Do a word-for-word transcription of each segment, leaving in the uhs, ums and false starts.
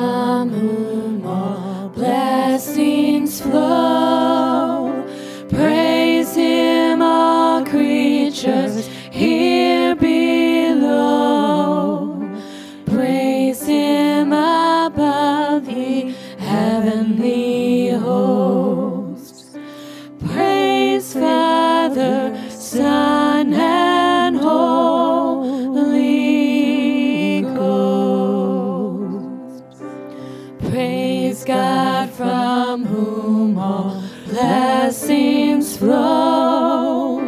from whom all blessings flow. Praise him, all creatures here below. Praise him above the heavenly hosts. Praise Father, Son, and Holy Ghost. Praise God from whom all blessings flow.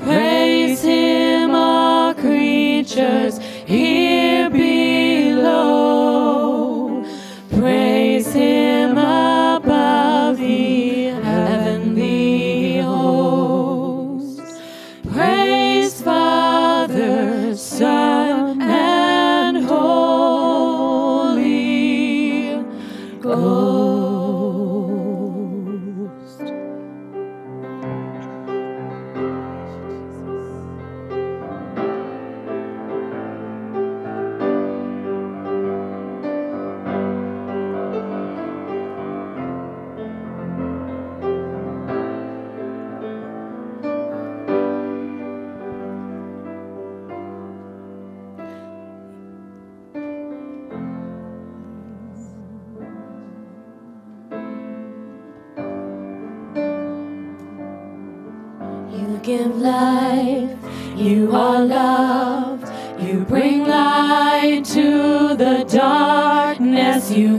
Praise him, all creatures here below. Praise him above the heavenly hosts. Praise Father, Son, and Holy Ghost. Give life, you are love, you bring light to the darkness, you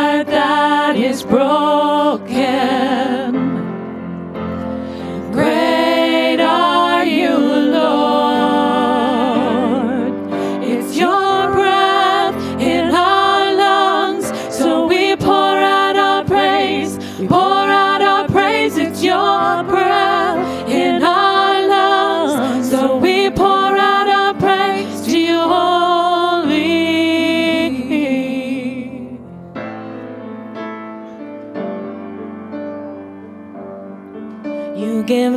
that is broken. Great are you, Lord. It's your breath in our lungs, so we pour out our praise, we pour out our praise, it's your breath in our give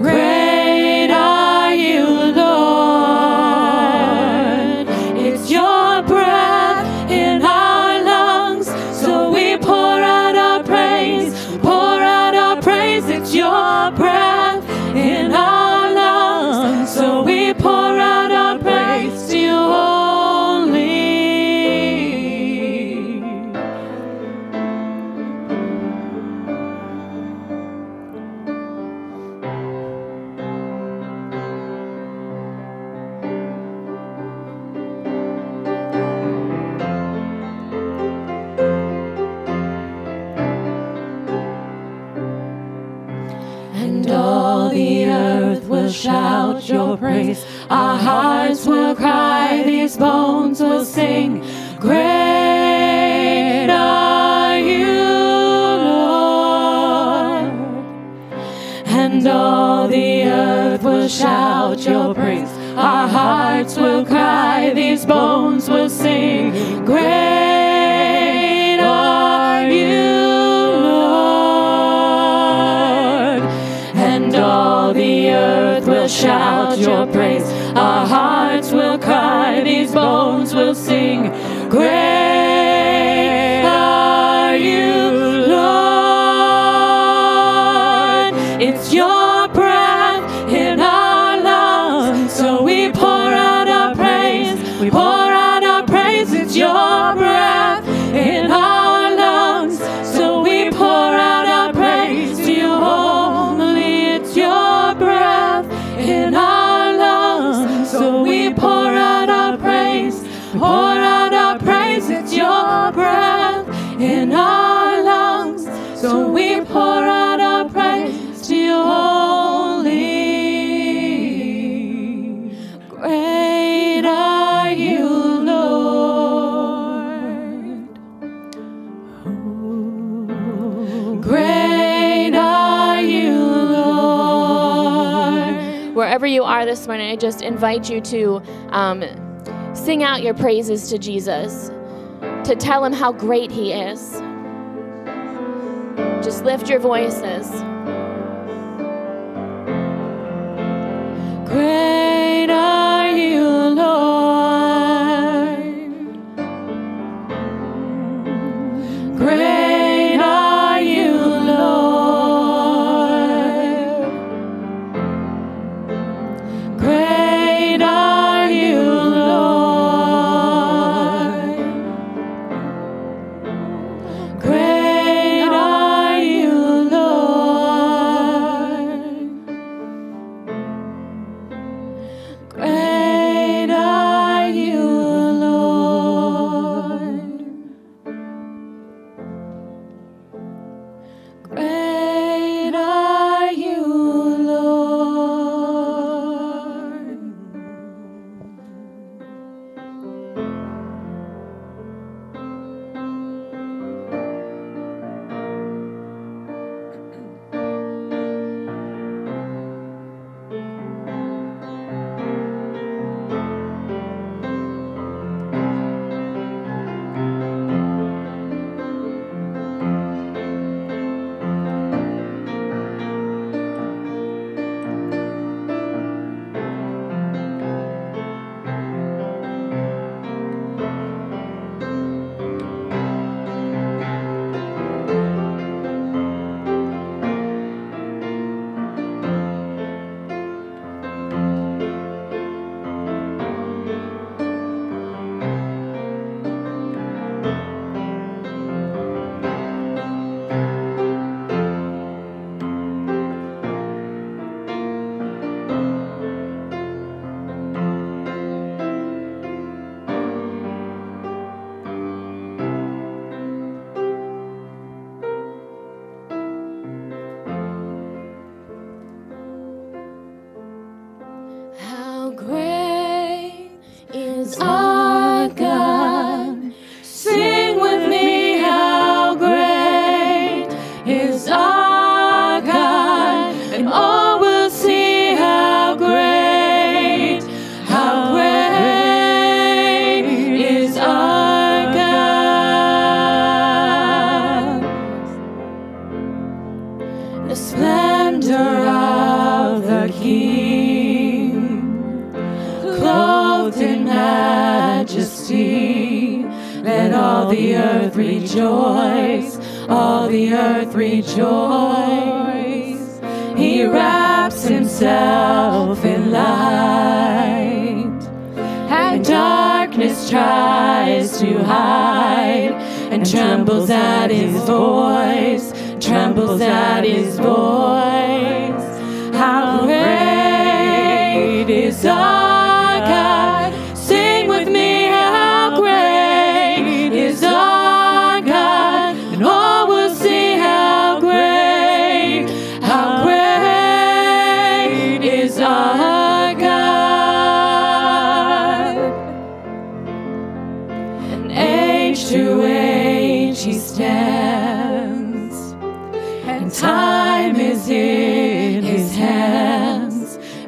Great are you, Lord. It's your breath in our lungs, so we pour out our praise, your breath in our lungs, so we pour out our praise to you only. Shout your praise, our hearts will cry, these bones will sing. Great are you, Lord. And all the earth will shout your praise, our hearts will cry, these bones will sing. Great are you, Lord. And all the earth will shout your praise, our hearts will cry, these bones will sing. Great are you, Lord. It's your breath in our lungs, so we pour out our praise, we pour out our praise, it's your breath in our lungs, so we pour out our praise to you only. It's your breath in our lungs, so we pour out our praise, pour out our you are this morning, I just invite you to um, sing out your praises to Jesus, to tell him how great he is. Just lift your voices. Great are you, Lord. Great.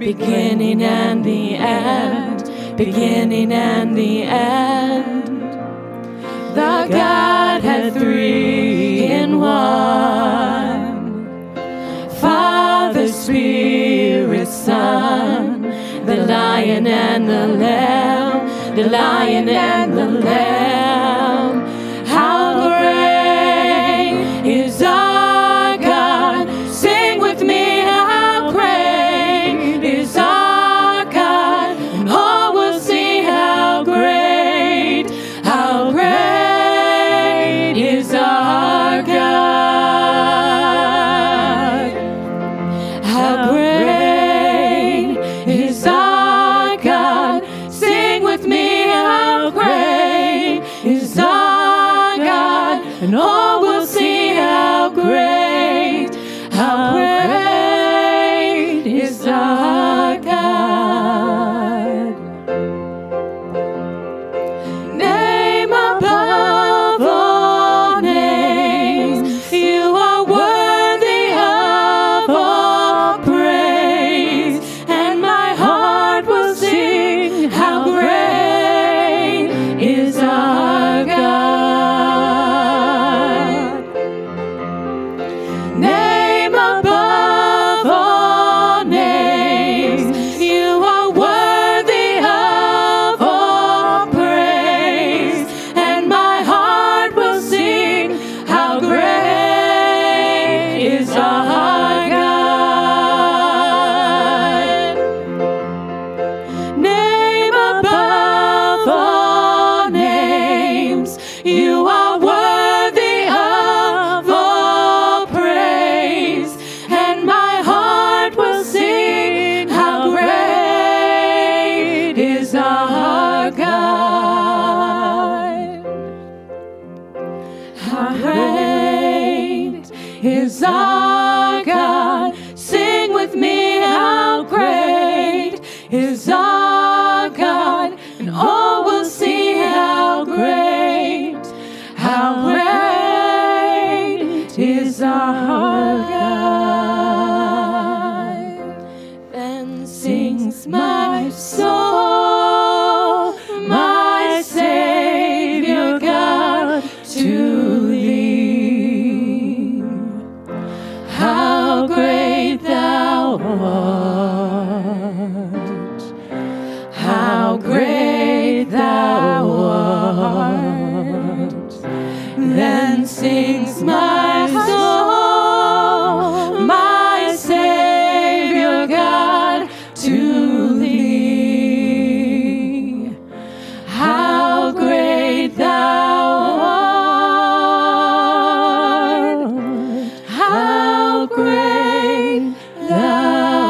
Beginning and the end, beginning and the end. The Godhead three in one, Father, Spirit, Son, the Lion and the Lamb, the Lion and the Lamb. How great is our You are worthy of all praise, and my heart will sing how great is our God. How great is our God. Sing with me, how great is our God, and all will see how great, how great is our God. Then sings my soul, my Savior God, to thee. How great thou art, how great thou art. Then sings my soul, my Savior God, to thee. How great thou art, how great thou art.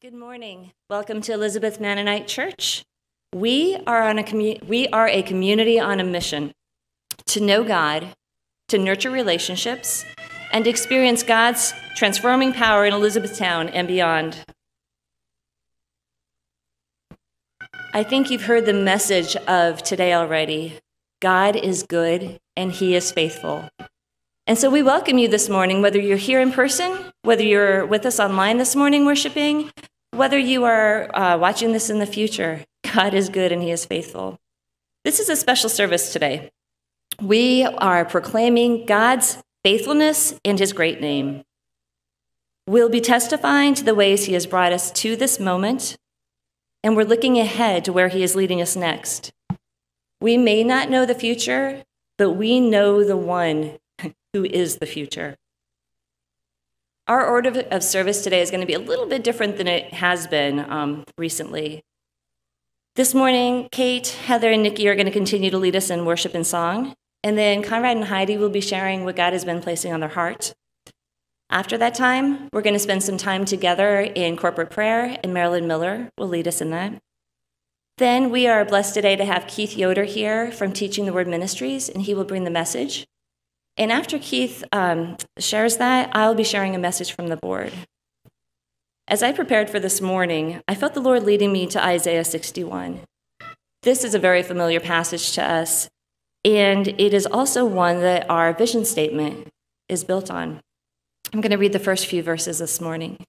Good morning. Welcome to Elizabeth Mennonite Church. We are on a commu- we are a community on a mission to know God, to nurture relationships, and experience God's transforming power in Elizabethtown and beyond. I think you've heard the message of today already. God is good and He is faithful. And so we welcome you this morning, whether you're here in person, whether you're with us online this morning worshiping, whether you are uh, watching this in the future. God is good and He is faithful. This is a special service today. We are proclaiming God's faithfulness and His great name. We'll be testifying to the ways He has brought us to this moment, and we're looking ahead to where He is leading us next. We may not know the future, but we know the one who is the future. Our order of service today is going to be a little bit different than it has been um, recently. This morning, Kate, Heather, and Nikki are going to continue to lead us in worship and song, and then Conrad and Heidi will be sharing what God has been placing on their heart. After that time, we're going to spend some time together in corporate prayer, and Marilyn Miller will lead us in that. Then we are blessed today to have Keith Yoder here from Teaching the Word Ministries, and he will bring the message. And after Keith um, shares that, I'll be sharing a message from the board. As I prepared for this morning, I felt the Lord leading me to Isaiah sixty-one. This is a very familiar passage to us, and it is also one that our vision statement is built on. I'm going to read the first few verses this morning.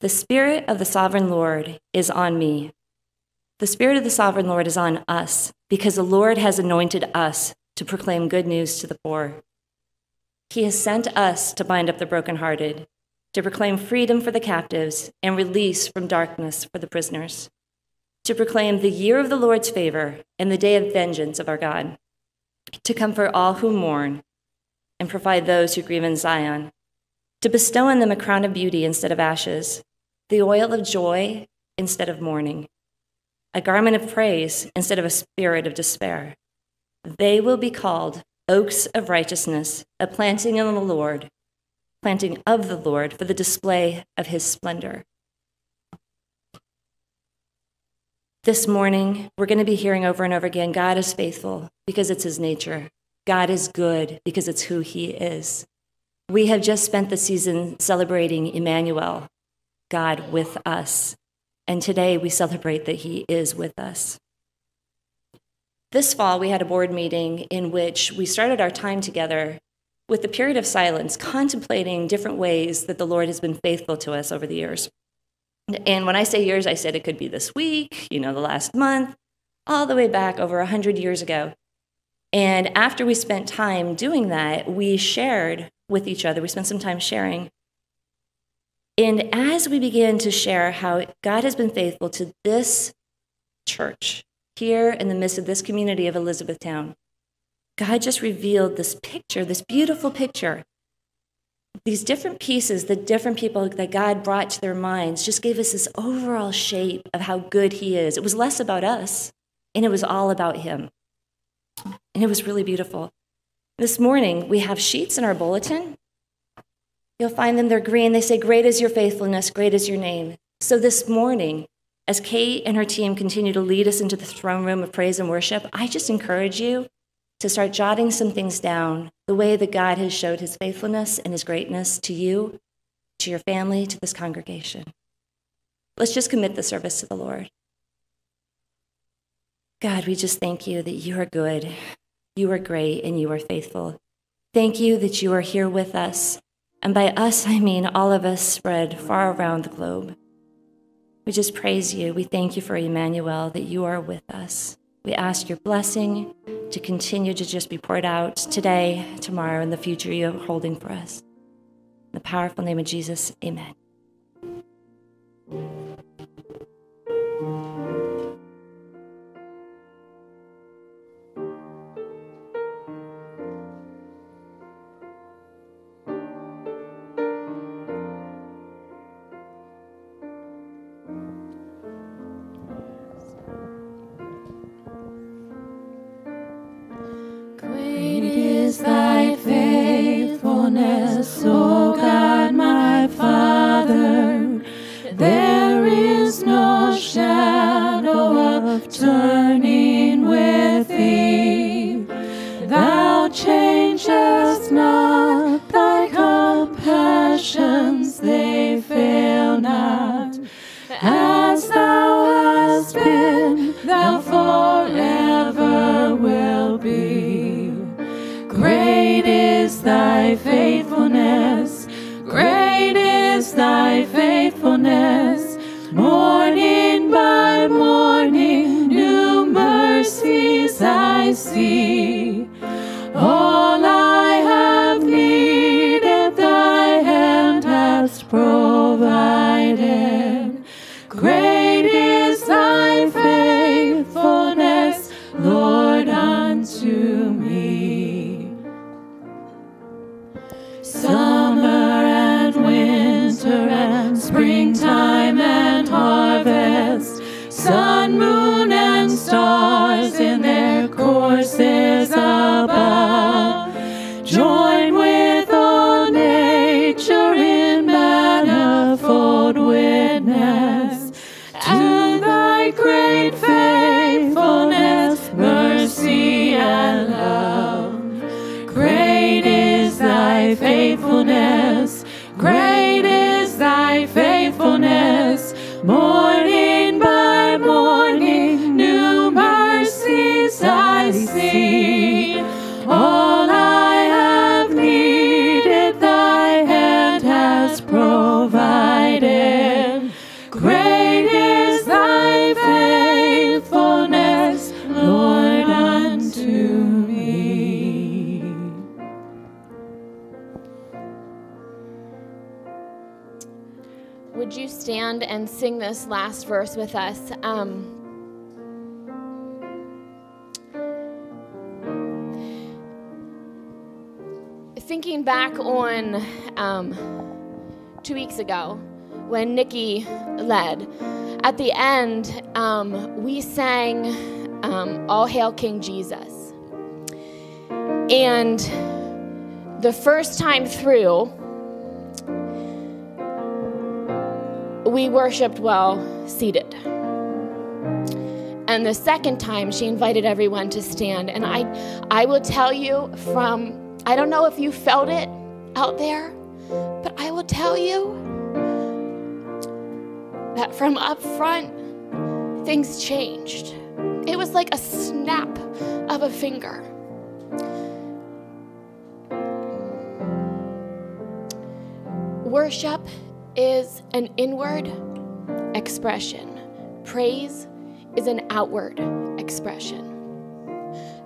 The Spirit of the Sovereign Lord is on me. The Spirit of the Sovereign Lord is on us, because the Lord has anointed us to proclaim good news to the poor. He has sent us to bind up the brokenhearted, to proclaim freedom for the captives and release from darkness for the prisoners, to proclaim the year of the Lord's favor and the day of vengeance of our God, to comfort all who mourn and provide those who grieve in Zion, to bestow on them a crown of beauty instead of ashes, the oil of joy instead of mourning, a garment of praise instead of a spirit of despair. They will be called oaks of righteousness, a planting of the Lord, planting of the Lord for the display of His splendor. This morning, we're going to be hearing over and over again, God is faithful because it's His nature. God is good because it's who He is. We have just spent the season celebrating Emmanuel, God with us. And today we celebrate that He is with us. This fall, we had a board meeting in which we started our time together with a period of silence, contemplating different ways that the Lord has been faithful to us over the years. And when I say years, I said it could be this week, you know, the last month, all the way back over one hundred years ago. And after we spent time doing that, we shared with each other. We spent some time sharing. And as we began to share how God has been faithful to this church here in the midst of this community of Elizabethtown, God just revealed this picture, this beautiful picture. These different pieces, the different people that God brought to their minds, just gave us this overall shape of how good He is. It was less about us, and it was all about Him. And it was really beautiful. This morning, we have sheets in our bulletin. You'll find them, they're green. They say, "Great is your faithfulness, great is your name." So this morning, as Kate and her team continue to lead us into the throne room of praise and worship, I just encourage you to start jotting some things down, the way that God has showed His faithfulness and His greatness to you, to your family, to this congregation. Let's just commit the service to the Lord. God, we just thank You that You are good, You are great, and You are faithful. Thank You that You are here with us. And by us, I mean all of us spread far around the globe. We just praise You. We thank You for Emmanuel, that You are with us. We ask Your blessing to continue to just be poured out today, tomorrow, and the future You are holding for us. In the powerful name of Jesus, amen. And sing this last verse with us. Um, thinking back on um, two weeks ago when Nikki led, at the end um, we sang um, All Hail King Jesus. And the first time through, we worshiped while seated. And the second time, she invited everyone to stand. And I, I will tell you from, I don't know if you felt it out there, but I will tell you that from up front, things changed. It was like a snap of a finger. Worship is an inward expression. Praise is an outward expression.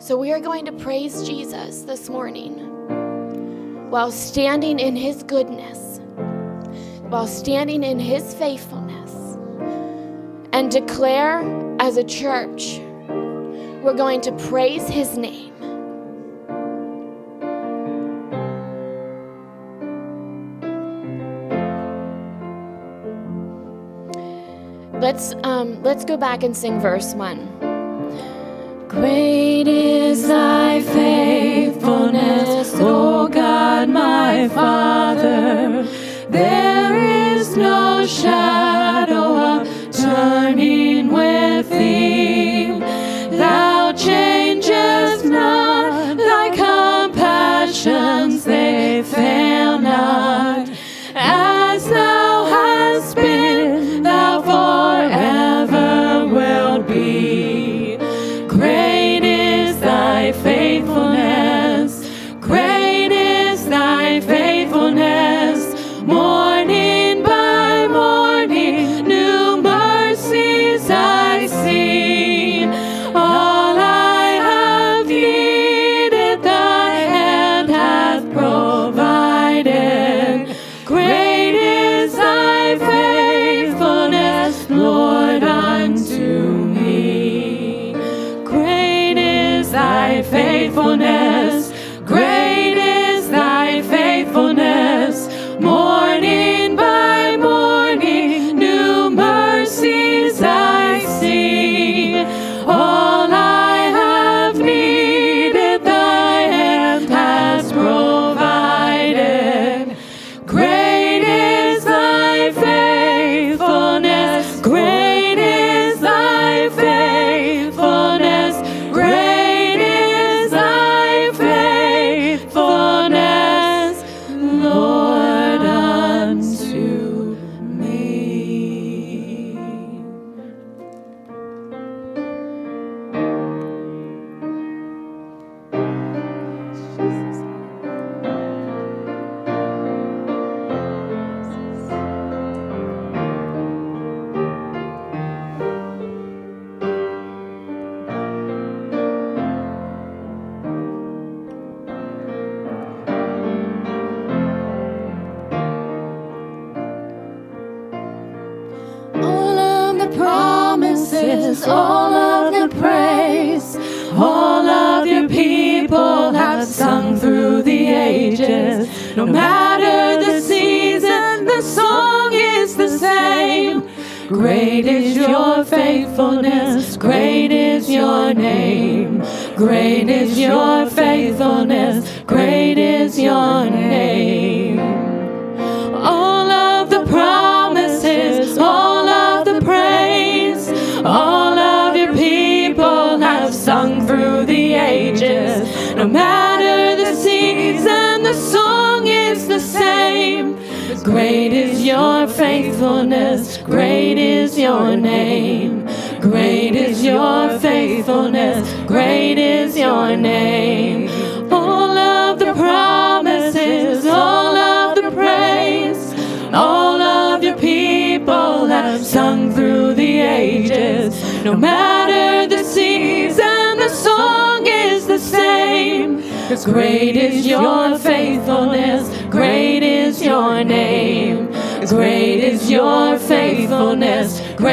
So we are going to praise Jesus this morning while standing in his goodness, while standing in his faithfulness, and declare as a church, we're going to praise his name. Let's um, let's go back and sing verse one. Great is thy faithfulness, O God, my Father. There is no shadow of turning with thee. Thou changest not, thy compassions they fail not. As thou hast been, thou forever wilt be. Great is thy faithfulness, great is thy faithfulness. Morning by morning, new mercies I see. All I have needed, thy hand hath provided. Great is thy faithfulness, Lord, unto me. Great is thy faithfulness, great is thy faithfulness. Morning by morning, new mercies I see. All I have needed, thy hand has provided. Great is thy faithfulness, great is thy faithfulness, great is thy faithfulness, Lord, unto me. All of the promises, all of the praise, all of your people have sung through the ages. No matter the season, the song is the same. Great is your faithfulness, great is your name. Great is your faithfulness, great is your name. All of the promises, all of the praise, all of your people have sung through the ages. No matter the season, the song is the same. Great is your faithfulness, great is your name. Great is your faithfulness, great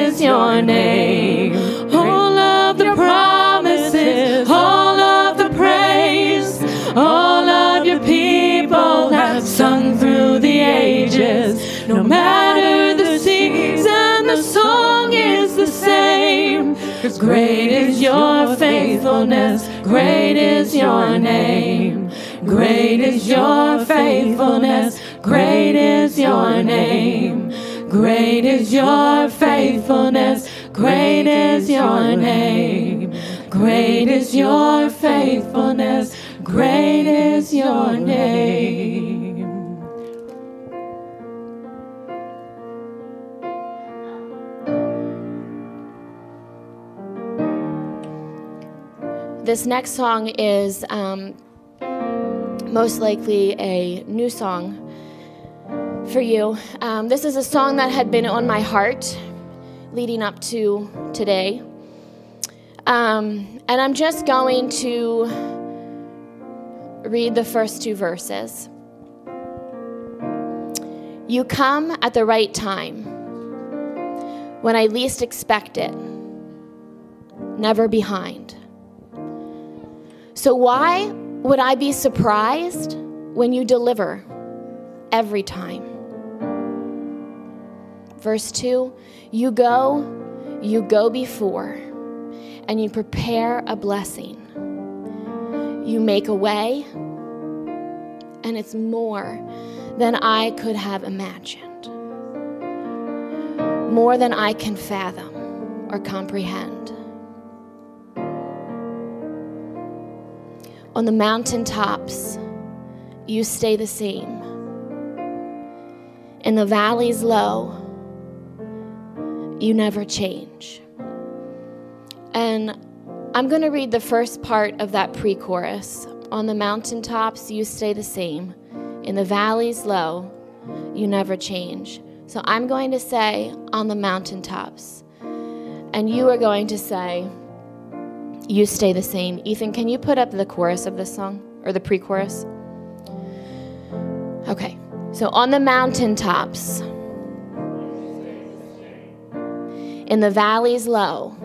is your name. All of the promises, all of the praise, all of your people have sung through the ages. No matter the season, the song is the same. Great is your faithfulness, great is your name. Great is your faithfulness, great is your name. All of the promises, all of the praise, all of your people have sung through the ages. No matter the season, the song is the same. Great is your faithfulness, great is your name. Great is your faithfulness, great is your name. Great is your faithfulness, great is your name. Great is your faithfulness, great is your name. This next song is um, most likely a new song for you. Um, this is a song that had been on my heart leading up to today. Um, and I'm just going to read the first two verses. You come at the right time, when I least expect it, never behind. So why would I be surprised when you deliver every time? Verse two, you go, you go before, and you prepare a blessing. You make a way, and it's more than I could have imagined, more than I can fathom or comprehend. On the mountaintops, you stay the same. In the valleys low, you never change. And I'm going to read the first part of that pre-chorus. On the mountaintops, you stay the same. In the valleys low, you never change. So I'm going to say, on the mountaintops. And you are going to say, you stay the same. Ethan, can you put up the chorus of this song? Or the pre-chorus? Okay. So on the mountaintops, in the valleys low.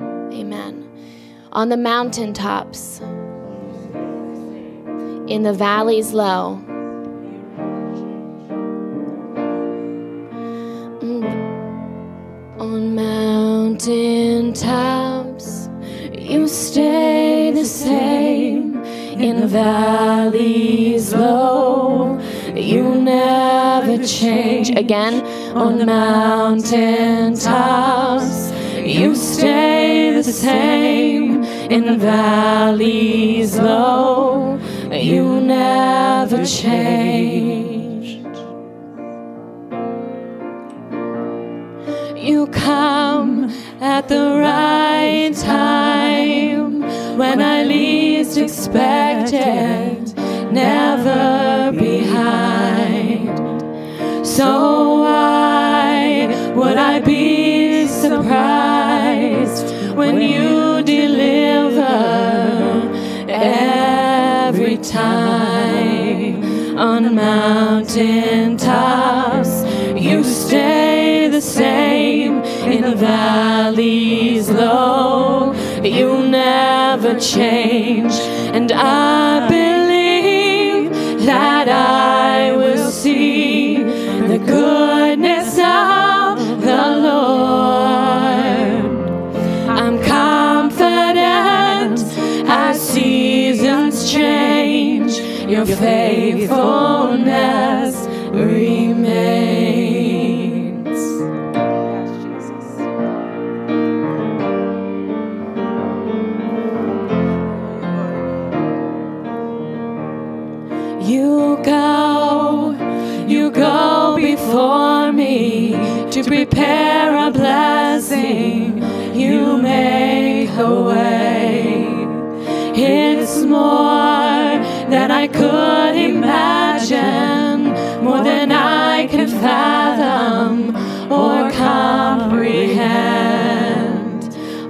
Amen. On the mountaintops, in the valleys low. On mountain tops, you stay the same. In the valleys low, you never change. Again, on the mountain tops, you stay the same. In the valleys low, you never change. You come at the right time, when I least expect it, never behind. So why would I be surprised when you deliver every time? On the mountaintops, you stay the same. In the valleys low, you never change. And I believe that I will see the goodness of the Lord. I'm confident as seasons change, your faithfulness remains. You go, you go before me to prepare a blessing. You make a way. It's more than I could imagine, more than I can fathom or comprehend.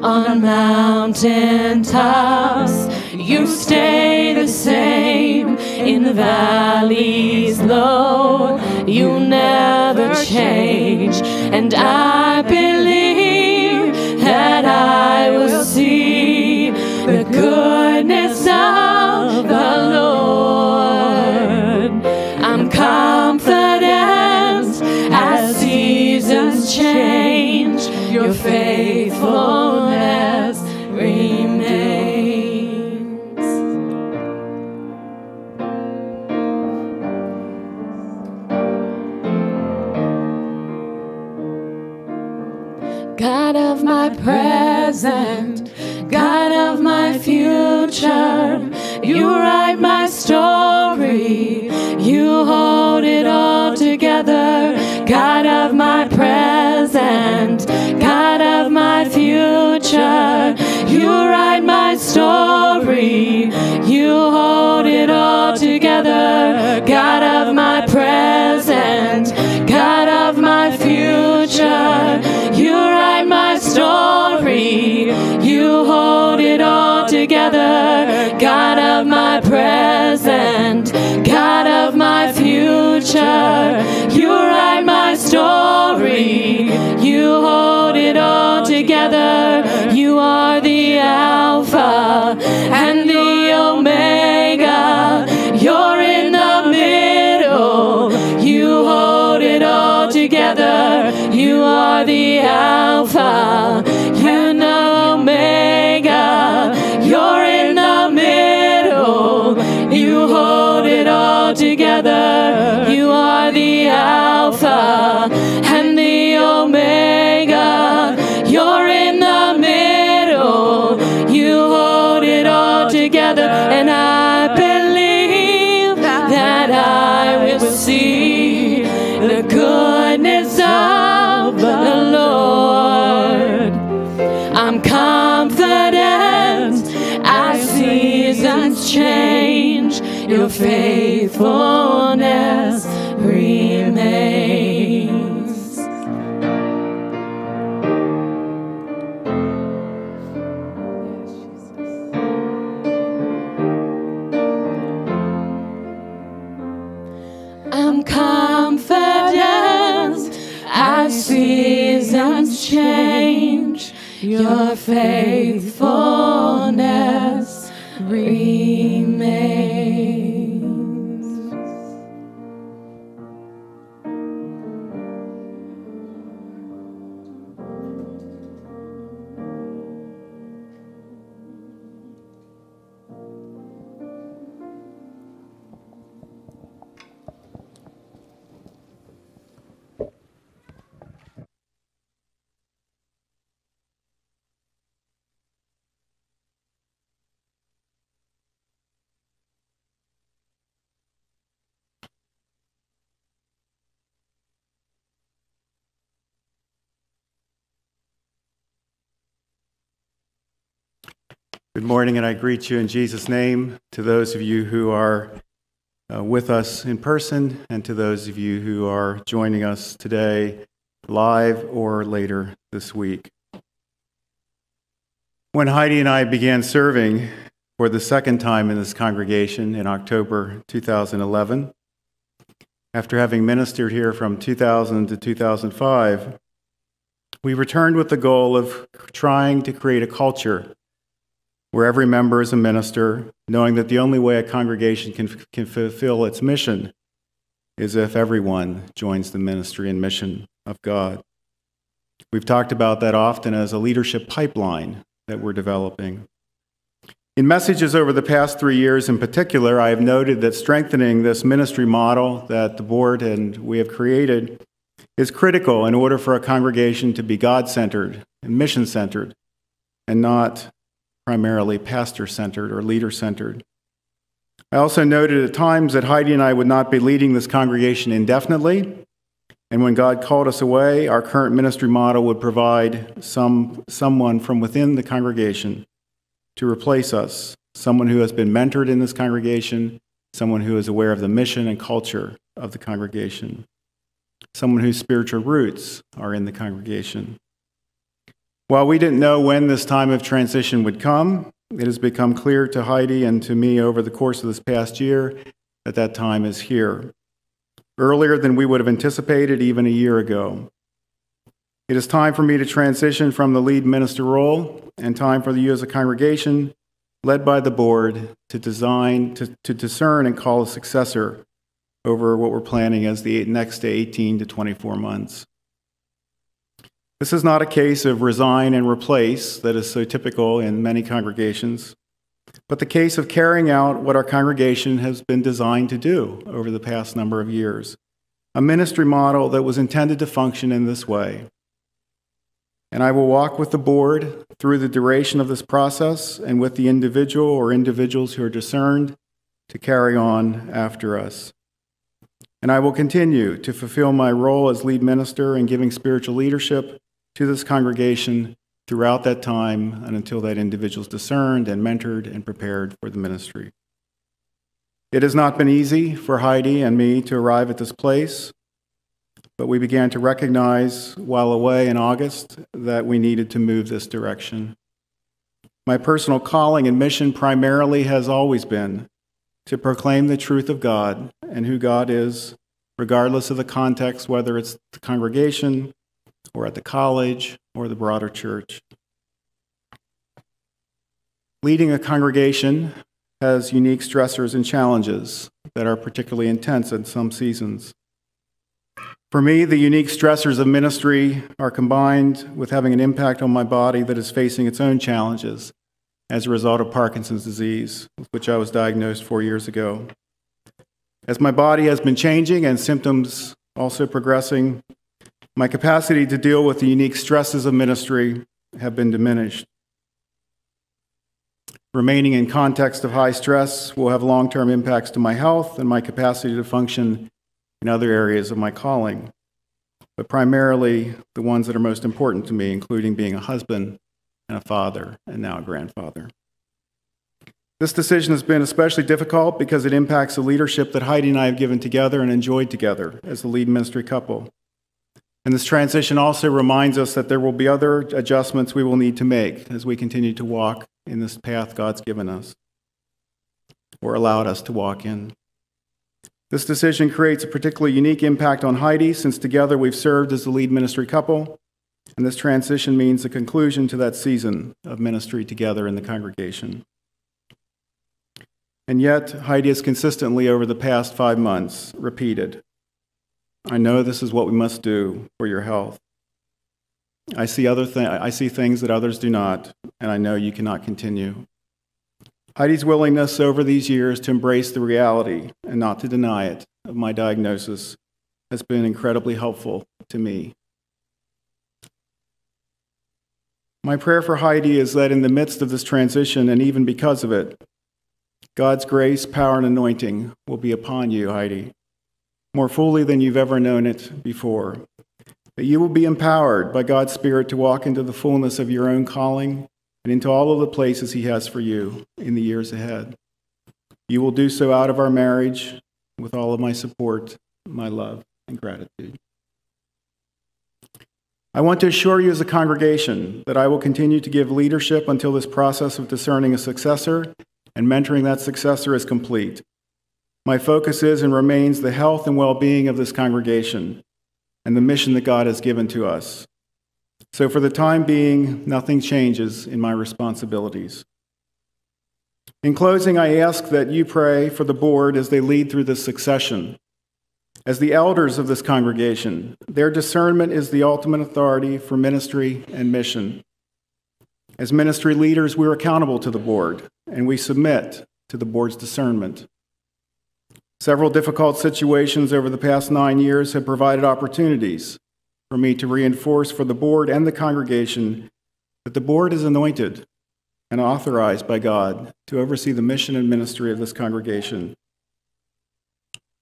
On mountaintops, you stay the same. In the valleys low, you never change. And I believe that I will see the goodness of the Lord. I'm confident as seasons change, your faithfulness remains. God of my present, God of my future, you write my story, you hold it all together. God of my present, God of my future, you write my story, you hold it all together. God of my present, God of my future, you write my story, story. You hold it all together. You are the Alpha and the Omega. You're in the middle. You hold it all together. You are the Alpha and the Omega. You're in the middle. You hold it all together. You are the Alpha and the Omega. You're in the middle. You hold it all together. And I believe that I will see the goodness of the Lord. I'm confident as seasons change, your faithfulness remains. I'm confident as seasons change, your faithfulness remains. Good morning, and I greet you in Jesus' name, to those of you who are uh, with us in person, and to those of you who are joining us today, live or later this week. When Heidi and I began serving for the second time in this congregation in October two thousand eleven, after having ministered here from two thousand to two thousand five, we returned with the goal of trying to create a culture where every member is a minister, knowing that the only way a congregation can, can fulfill its mission is if everyone joins the ministry and mission of God. We've talked about that often as a leadership pipeline that we're developing. In messages over the past three years in particular, I have noted that strengthening this ministry model that the board and we have created is critical in order for a congregation to be God-centered and mission-centered, and not primarily pastor-centered or leader-centered. I also noted at times that Heidi and I would not be leading this congregation indefinitely, and when God called us away, our current ministry model would provide some, someone from within the congregation to replace us, someone who has been mentored in this congregation, someone who is aware of the mission and culture of the congregation, someone whose spiritual roots are in the congregation. While we didn't know when this time of transition would come, it has become clear to Heidi and to me over the course of this past year that that time is here, earlier than we would have anticipated even a year ago. It is time for me to transition from the lead minister role, and time for you as a congregation, led by the board, to design, to, to discern and call a successor over what we're planning as the next eighteen to twenty-four months. This is not a case of resign and replace that is so typical in many congregations, but the case of carrying out what our congregation has been designed to do over the past number of years, a ministry model that was intended to function in this way. And I will walk with the board through the duration of this process and with the individual or individuals who are discerned to carry on after us. And I will continue to fulfill my role as lead minister in giving spiritual leadership to this congregation throughout that time and until that individual is discerned and mentored and prepared for the ministry. It has not been easy for Heidi and me to arrive at this place, but we began to recognize while away in August that we needed to move this direction. My personal calling and mission primarily has always been to proclaim the truth of God and who God is regardless of the context, whether it's the congregation or at the college or the broader church. Leading a congregation has unique stressors and challenges that are particularly intense in some seasons. For me, the unique stressors of ministry are combined with having an impact on my body that is facing its own challenges as a result of Parkinson's disease, with which I was diagnosed four years ago. As my body has been changing and symptoms also progressing, my capacity to deal with the unique stresses of ministry have been diminished. Remaining in context of high stress will have long-term impacts to my health and my capacity to function in other areas of my calling, but primarily the ones that are most important to me, including being a husband and a father, and now a grandfather. This decision has been especially difficult because it impacts the leadership that Heidi and I have given together and enjoyed together as the lead ministry couple. And this transition also reminds us that there will be other adjustments we will need to make as we continue to walk in this path God's given us, or allowed us to walk in. This decision creates a particularly unique impact on Heidi, since together we've served as the lead ministry couple, and this transition means the conclusion to that season of ministry together in the congregation. And yet, Heidi has consistently over the past five months repeated, "I know this is what we must do for your health. I see other th- I see things that others do not, and I know you cannot continue." Heidi's willingness over these years to embrace the reality and not to deny it of my diagnosis has been incredibly helpful to me. My prayer for Heidi is that in the midst of this transition, and even because of it, God's grace, power, and anointing will be upon you, Heidi, more fully than you've ever known it before, that you will be empowered by God's Spirit to walk into the fullness of your own calling and into all of the places He has for you in the years ahead. You will do so out of our marriage with all of my support, my love, and gratitude. I want to assure you as a congregation that I will continue to give leadership until this process of discerning a successor and mentoring that successor is complete. My focus is and remains the health and well-being of this congregation and the mission that God has given to us. So for the time being, nothing changes in my responsibilities. In closing, I ask that you pray for the board as they lead through this succession. As the elders of this congregation, their discernment is the ultimate authority for ministry and mission. As ministry leaders, we're accountable to the board, and we submit to the board's discernment. Several difficult situations over the past nine years have provided opportunities for me to reinforce for the board and the congregation that the board is anointed and authorized by God to oversee the mission and ministry of this congregation.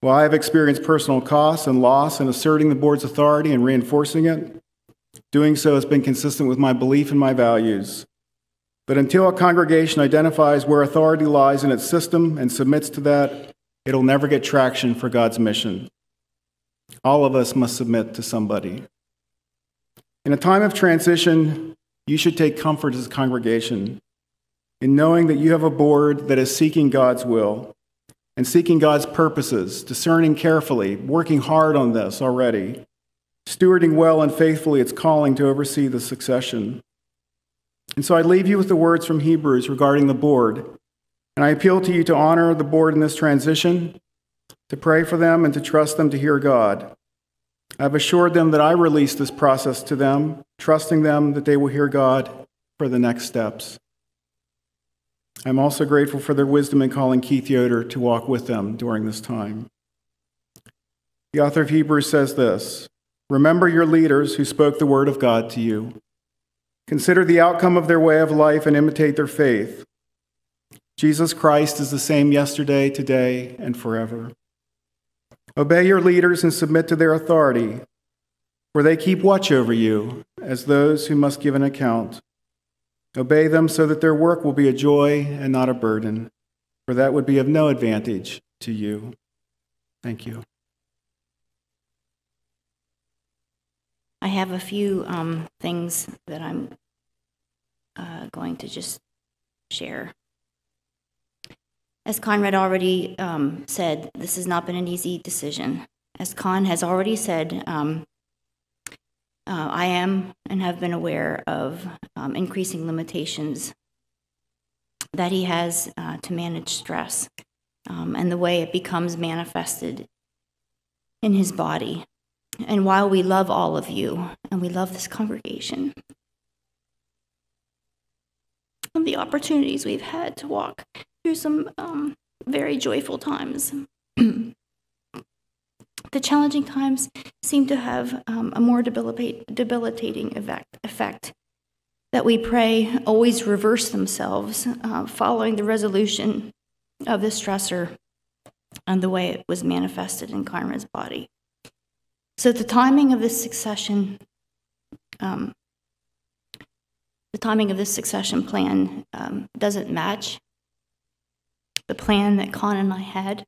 While I have experienced personal costs and loss in asserting the board's authority and reinforcing it, doing so has been consistent with my belief and my values. But until a congregation identifies where authority lies in its system and submits to that, it'll never get traction for God's mission. All of us must submit to somebody. In a time of transition, you should take comfort as a congregation in knowing that you have a board that is seeking God's will and seeking God's purposes, discerning carefully, working hard on this already, stewarding well and faithfully its calling to oversee the succession. And so I leave you with the words from Hebrews regarding the board, and I appeal to you to honor the board in this transition, to pray for them, and to trust them to hear God. I've assured them that I release this process to them, trusting them that they will hear God for the next steps. I'm also grateful for their wisdom in calling Keith Yoder to walk with them during this time. The author of Hebrews says this, "Remember your leaders who spoke the word of God to you. Consider the outcome of their way of life and imitate their faith. Jesus Christ is the same yesterday, today, and forever. Obey your leaders and submit to their authority, for they keep watch over you as those who must give an account. Obey them so that their work will be a joy and not a burden, for that would be of no advantage to you." Thank you. I have a few um, things that I'm uh, going to just share. As Conrad already um, said, this has not been an easy decision. As Con has already said, um, uh, I am and have been aware of um, increasing limitations that he has uh, to manage stress um, and the way it becomes manifested in his body. And while we love all of you, and we love this congregation, and the opportunities we've had to walk through some um, very joyful times, the challenging times seem to have um, a more debilitate, debilitating effect, effect that we pray always reverse themselves uh, following the resolution of the stressor and the way it was manifested in Conrad's body. So the timing of this succession, um, the timing of this succession plan um, doesn't match the plan that Con and I had,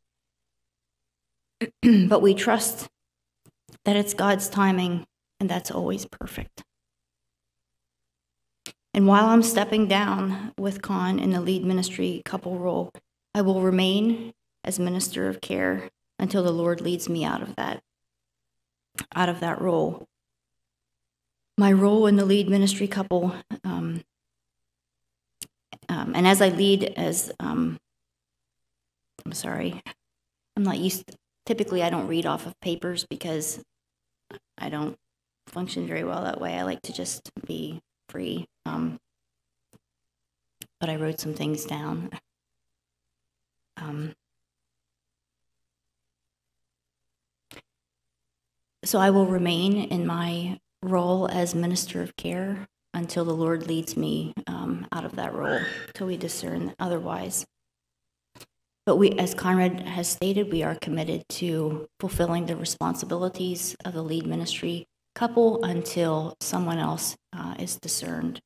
but we trust that it's God's timing, and that's always perfect. And while I'm stepping down with Con in the lead ministry couple role, I will remain as minister of care until the Lord leads me out of that. out of that role. My role in the lead ministry couple, um, um, and as I lead as, um, I'm sorry, I'm not used, to, typically I don't read off of papers because I don't function very well that way. I like to just be free, um, but I wrote some things down. Um, So I will remain in my role as minister of care until the Lord leads me um, out of that role, till we discern otherwise. But we, as Conrad has stated, we are committed to fulfilling the responsibilities of the lead ministry couple until someone else uh, is discerned.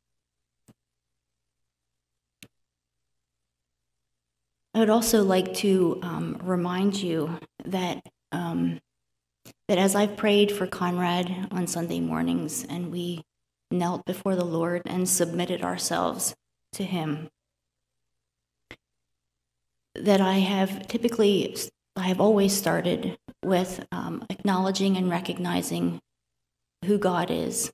I would also like to um, remind you that um, that as I've prayed for Conrad on Sunday mornings and we knelt before the Lord and submitted ourselves to him, that I have typically, I have always started with um, acknowledging and recognizing who God is.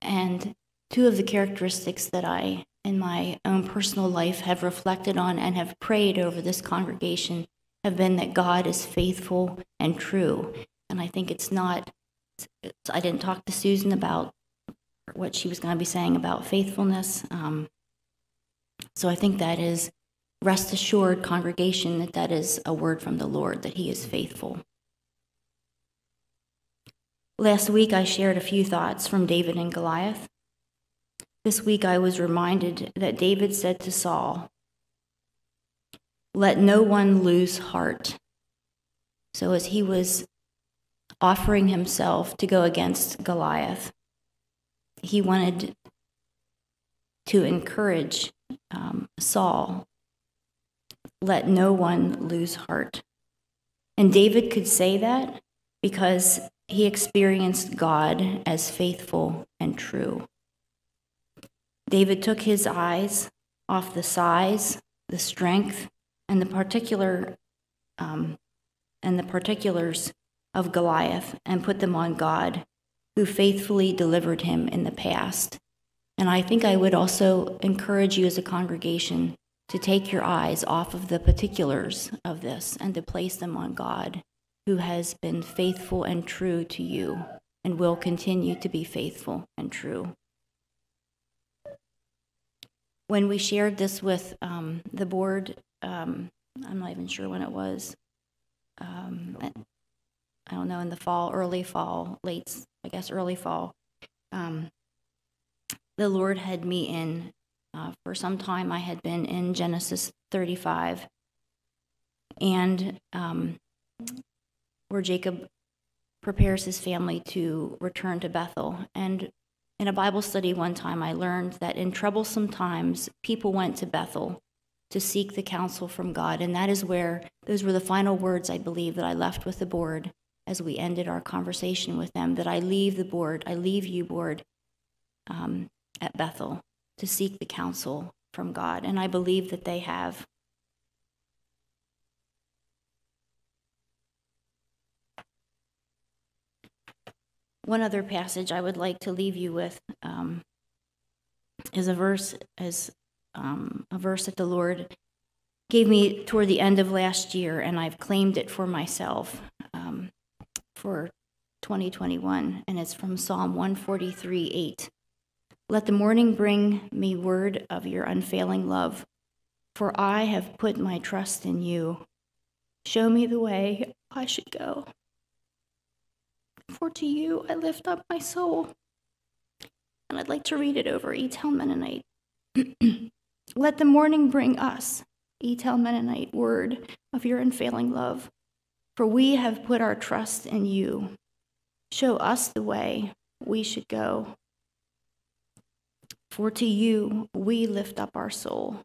And two of the characteristics that I, in my own personal life, have reflected on and have prayed over this congregation have been that God is faithful and true. And I think it's not, it's, I didn't talk to Susan about what she was going to be saying about faithfulness. Um, so I think that is, rest assured, congregation, that that is a word from the Lord, that he is faithful. Last week I shared a few thoughts from David and Goliath. This week I was reminded that David said to Saul, "Let no one lose heart." So as he was offering himself to go against Goliath, he wanted to encourage um, Saul, "Let no one lose heart." And David could say that because he experienced God as faithful and true. David took his eyes off the size, the strength, and the particular um, and the particulars of Goliath and put them on God, who faithfully delivered him in the past. And I think I would also encourage you as a congregation to take your eyes off of the particulars of this and to place them on God, who has been faithful and true to you and will continue to be faithful and true. When we shared this with um, the board, Um, I'm not even sure when it was. Um, I don't know, in the fall, early fall, late, I guess early fall. Um, the Lord had me in. Uh, for some time I had been in Genesis thirty-five, and um, where Jacob prepares his family to return to Bethel. And in a Bible study one time I learned that in troublesome times people went to Bethel to seek the counsel from God. And that is where, those were the final words, I believe, that I left with the board as we ended our conversation with them, that I leave the board, I leave you, board, um, at Bethel to seek the counsel from God. And I believe that they have. One other passage I would like to leave you with um, is a verse is um, a verse that the Lord gave me toward the end of last year, and I've claimed it for myself um, for twenty twenty-one, and it's from Psalm one forty-three, eight. Let the morning bring me word of your unfailing love, for I have put my trust in you. Show me the way I should go, for to you I lift up my soul. And I'd like to read it over Elizabeth Mennonite. Let the morning bring us, Elizabeth Mennonite, word of your unfailing love, for we have put our trust in you. Show us the way we should go, for to you we lift up our soul.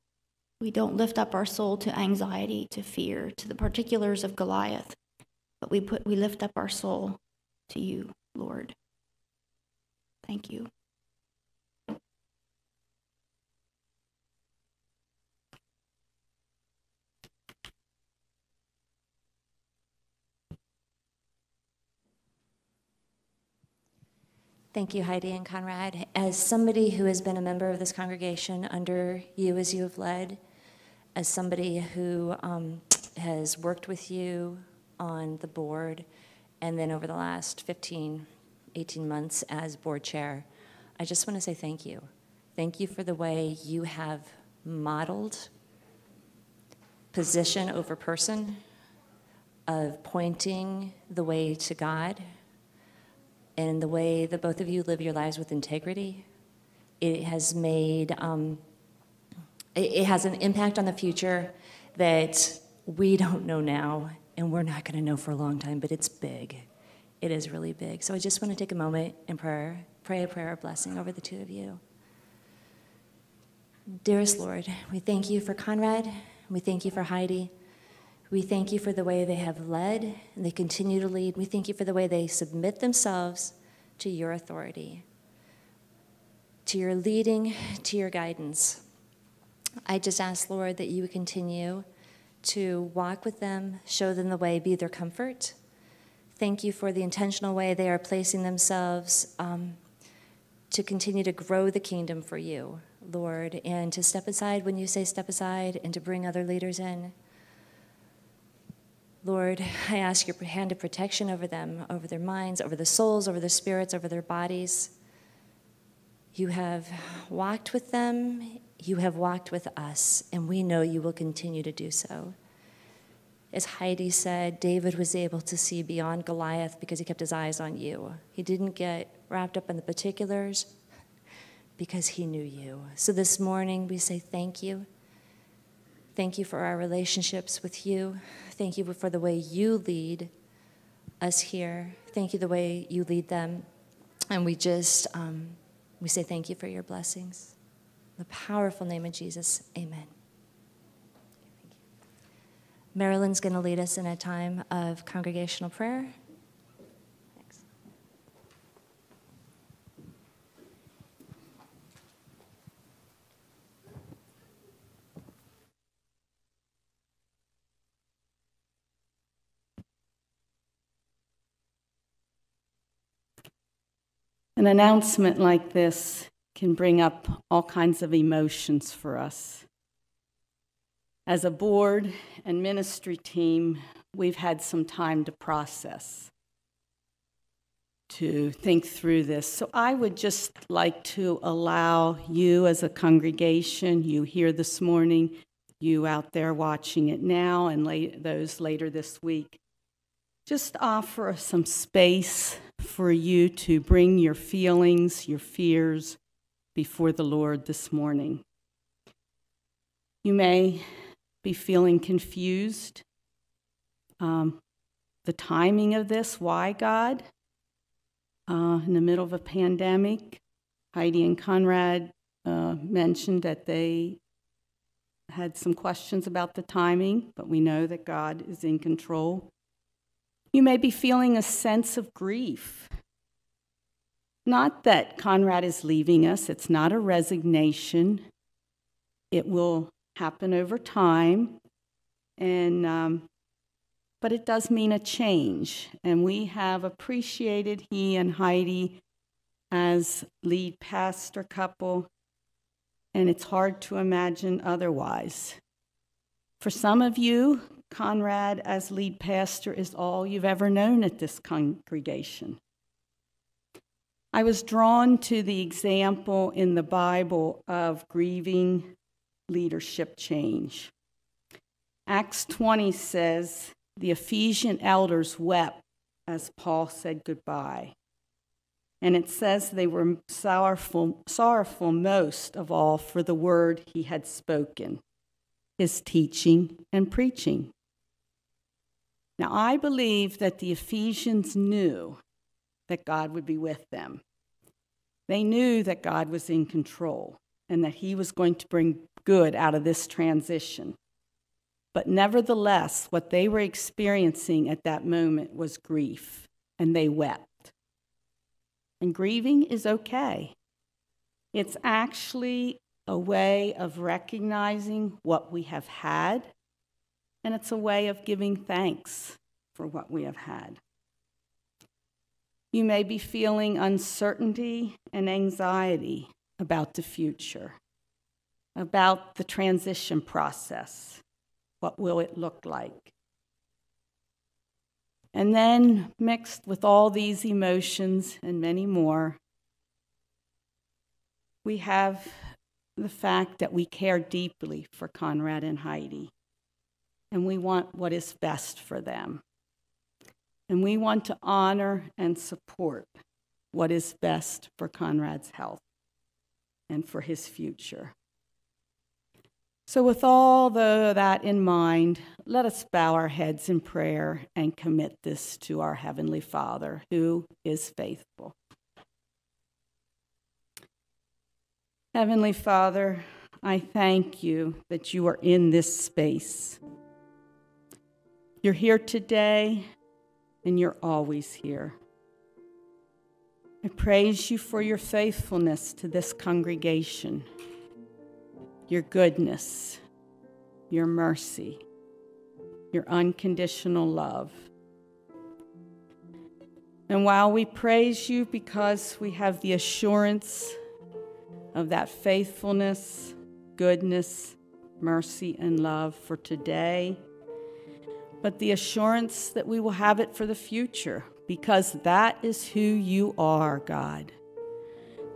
We don't lift up our soul to anxiety, to fear, to the particulars of Goliath, but we put we lift up our soul to you, Lord. Thank you. Thank you, Heidi and Conrad. As somebody who has been a member of this congregation under you as you have led, as somebody who um, has worked with you on the board, and then over the last fifteen, eighteen months as board chair, I just want to say thank you. Thank you for the way you have modeled position over person, of pointing the way to God, and the way that both of you live your lives with integrity. It has made, um, it has an impact on the future that we don't know now, and we're not gonna know for a long time, but it's big. It is really big. So I just wanna take a moment and prayer, pray a prayer of blessing over the two of you. Dearest Lord, we thank you for Conrad. We thank you for Heidi. We thank you for the way they have led and they continue to lead. We thank you for the way they submit themselves to your authority, to your leading, to your guidance. I just ask, Lord, that you would continue to walk with them, show them the way, be their comfort. Thank you for the intentional way they are placing themselves um, to continue to grow the kingdom for you, Lord, and to step aside when you say step aside and to bring other leaders in. Lord, I ask your hand of protection over them, over their minds, over their souls, over their spirits, over their bodies. You have walked with them, you have walked with us, and we know you will continue to do so. As Heidi said, David was able to see beyond Goliath because he kept his eyes on you. He didn't get wrapped up in the particulars because he knew you. So this morning we say thank you. Thank you for our relationships with you. Thank you for the way you lead us here. Thank you the way you lead them. And we just, um, we say thank you for your blessings. In the powerful name of Jesus, amen. Marilyn's gonna lead us in a time of congregational prayer. An announcement like this can bring up all kinds of emotions for us. As a board and ministry team, we've had some time to process, to think through this. So I would just like to allow you as a congregation, you here this morning, you out there watching it now, and late, those later this week, just offer some space for you to bring your feelings, your fears before the Lord this morning. You may be feeling confused. Um, the timing of this, why God? Uh, in the middle of a pandemic, Heidi and Conrad uh, mentioned that they had some questions about the timing, but we know that God is in control. You may be feeling a sense of grief. Not that Conrad is leaving us. It's not a resignation. It will happen over time. And um, but it does mean a change. And we have appreciated he and Heidi as lead pastor couple, and it's hard to imagine otherwise. For some of you, Conrad as lead pastor is all you've ever known at this congregation. I was drawn to the example in the Bible of grieving leadership change. Acts twenty says, the Ephesian elders wept as Paul said goodbye. And it says they were sorrowful, sorrowful most of all for the word he had spoken, his teaching and preaching. Now, I believe that the Ephesians knew that God would be with them. They knew that God was in control and that he was going to bring good out of this transition. But nevertheless, what they were experiencing at that moment was grief, and they wept. And grieving is okay. It's actually a way of recognizing what we have had, and it's a way of giving thanks for what we have had. You may be feeling uncertainty and anxiety about the future, about the transition process. What will it look like? And then, mixed with all these emotions and many more, we have the fact that we care deeply for Conrad and Heidi, and we want what is best for them. And we want to honor and support what is best for Conrad's health and for his future. So with all the, that in mind, let us bow our heads in prayer and commit this to our Heavenly Father, who is faithful. Heavenly Father, I thank you that you are in this space. You're here today, and you're always here. I praise you for your faithfulness to this congregation, your goodness, your mercy, your unconditional love. And while we praise you because we have the assurance of that faithfulness, goodness, mercy, and love for today, but the assurance that we will have it for the future, because that is who you are, God.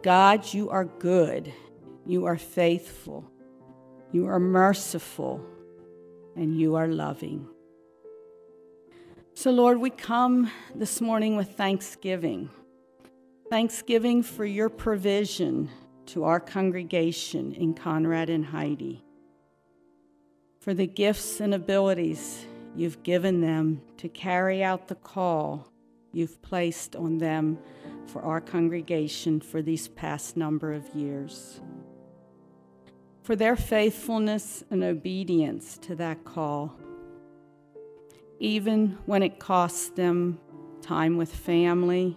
God, you are good, you are faithful, you are merciful, and you are loving. So, Lord, we come this morning with thanksgiving. Thanksgiving for your provision to our congregation in Conrad and Heidi, for the gifts and abilities you've given them to carry out the call you've placed on them for our congregation for these past number of years. For their faithfulness and obedience to that call, even when it costs them time with family,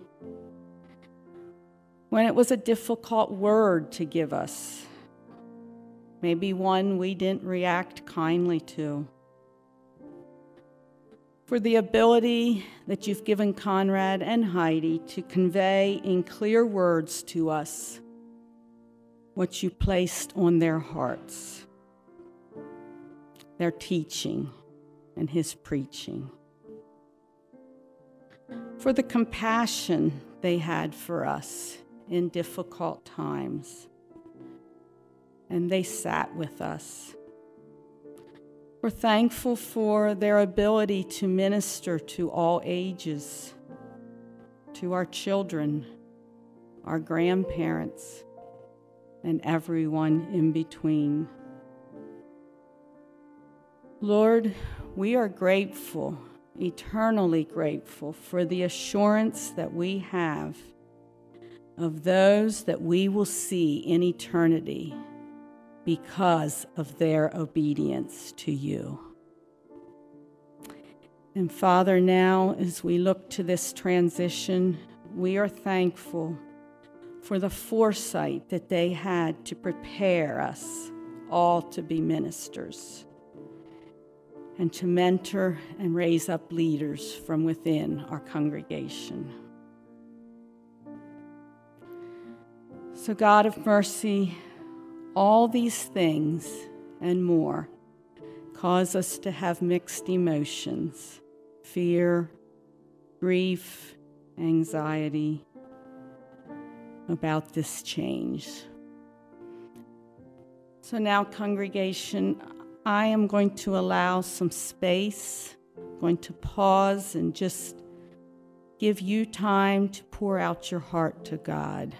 when it was a difficult word to give us, maybe one we didn't react kindly to. For the ability that you've given Conrad and Heidi to convey in clear words to us what you placed on their hearts, their teaching and his preaching. For the compassion they had for us in difficult times, and they sat with us. We're thankful for their ability to minister to all ages, to our children, our grandparents, and everyone in between. Lord, we are grateful, eternally grateful, for the assurance that we have of those that we will see in eternity because of their obedience to you. And Father, now as we look to this transition, we are thankful for the foresight that they had to prepare us all to be ministers. and to mentor and raise up leaders from within our congregation. So, God of mercy, all these things and more cause us to have mixed emotions, fear, grief, anxiety about this change. So now, congregation, I am going to allow some space, I'm going to pause and just give you time to pour out your heart to God.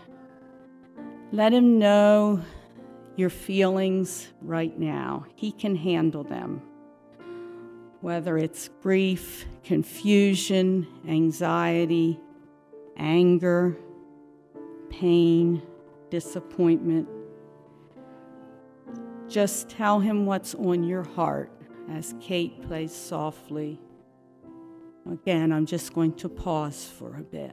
Let Him know your feelings right now. He can handle them. Whether it's grief, confusion, anxiety, anger, pain, disappointment. Just tell Him what's on your heart as Kate plays softly. Again, I'm just going to pause for a bit.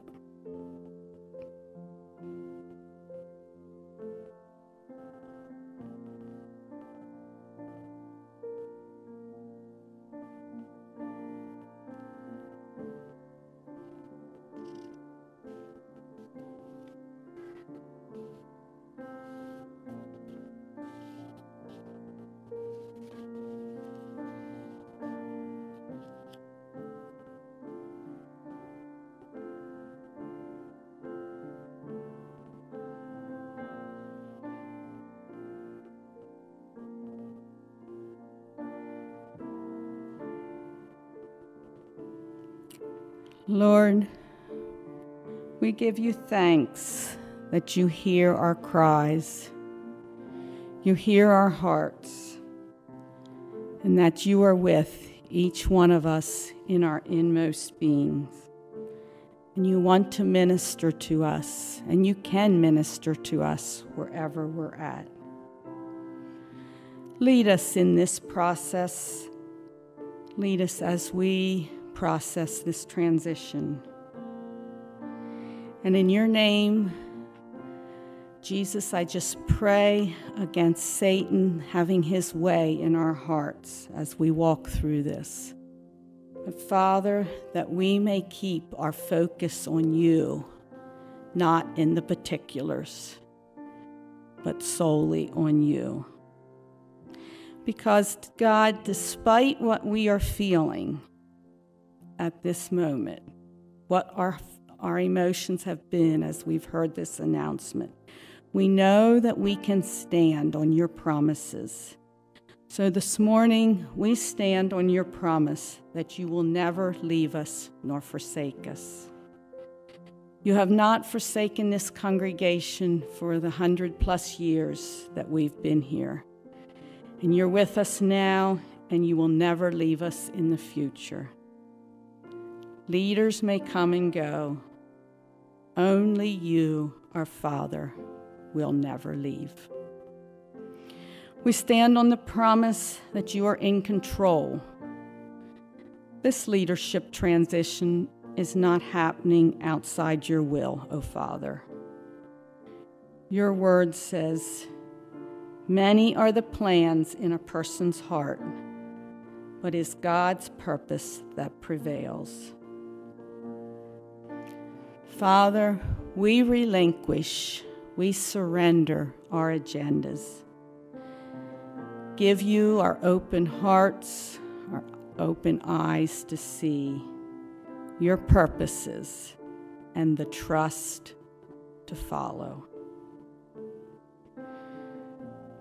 Lord, we give You thanks that You hear our cries, You hear our hearts, and that You are with each one of us in our inmost beings. And You want to minister to us, and You can minister to us wherever we're at. Lead us in this process. Lead us as we process this transition. And in Your name, Jesus, I just pray against Satan having his way in our hearts as we walk through this. But Father, that we may keep our focus on You, not in the particulars, but solely on You. Because God, despite what we are feeling, at this moment, what our, our emotions have been as we've heard this announcement, we know that we can stand on Your promises. So this morning, we stand on Your promise that You will never leave us nor forsake us. You have not forsaken this congregation for the hundred plus years that we've been here. And You're with us now, and You will never leave us in the future. Leaders may come and go. Only You, our Father, will never leave. We stand on the promise that You are in control. This leadership transition is not happening outside Your will, O Father. Your word says, "Many are the plans in a person's heart, but it is God's purpose that prevails." Father, we relinquish, we surrender our agendas. Give You our open hearts, our open eyes to see Your purposes and the trust to follow.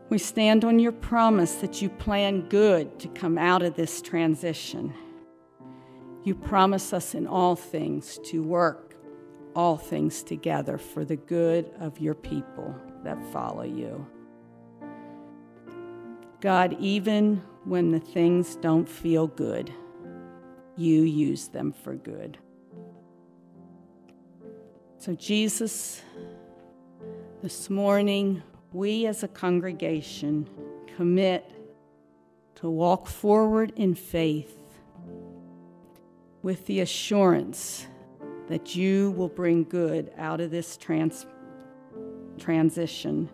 We stand on Your promise that You plan good to come out of this transition. You promise us in all things to work all things together for the good of Your people that follow You. God, even when the things don't feel good, You use them for good. So Jesus, this morning, we as a congregation commit to walk forward in faith with the assurance that You will bring good out of this trans transition,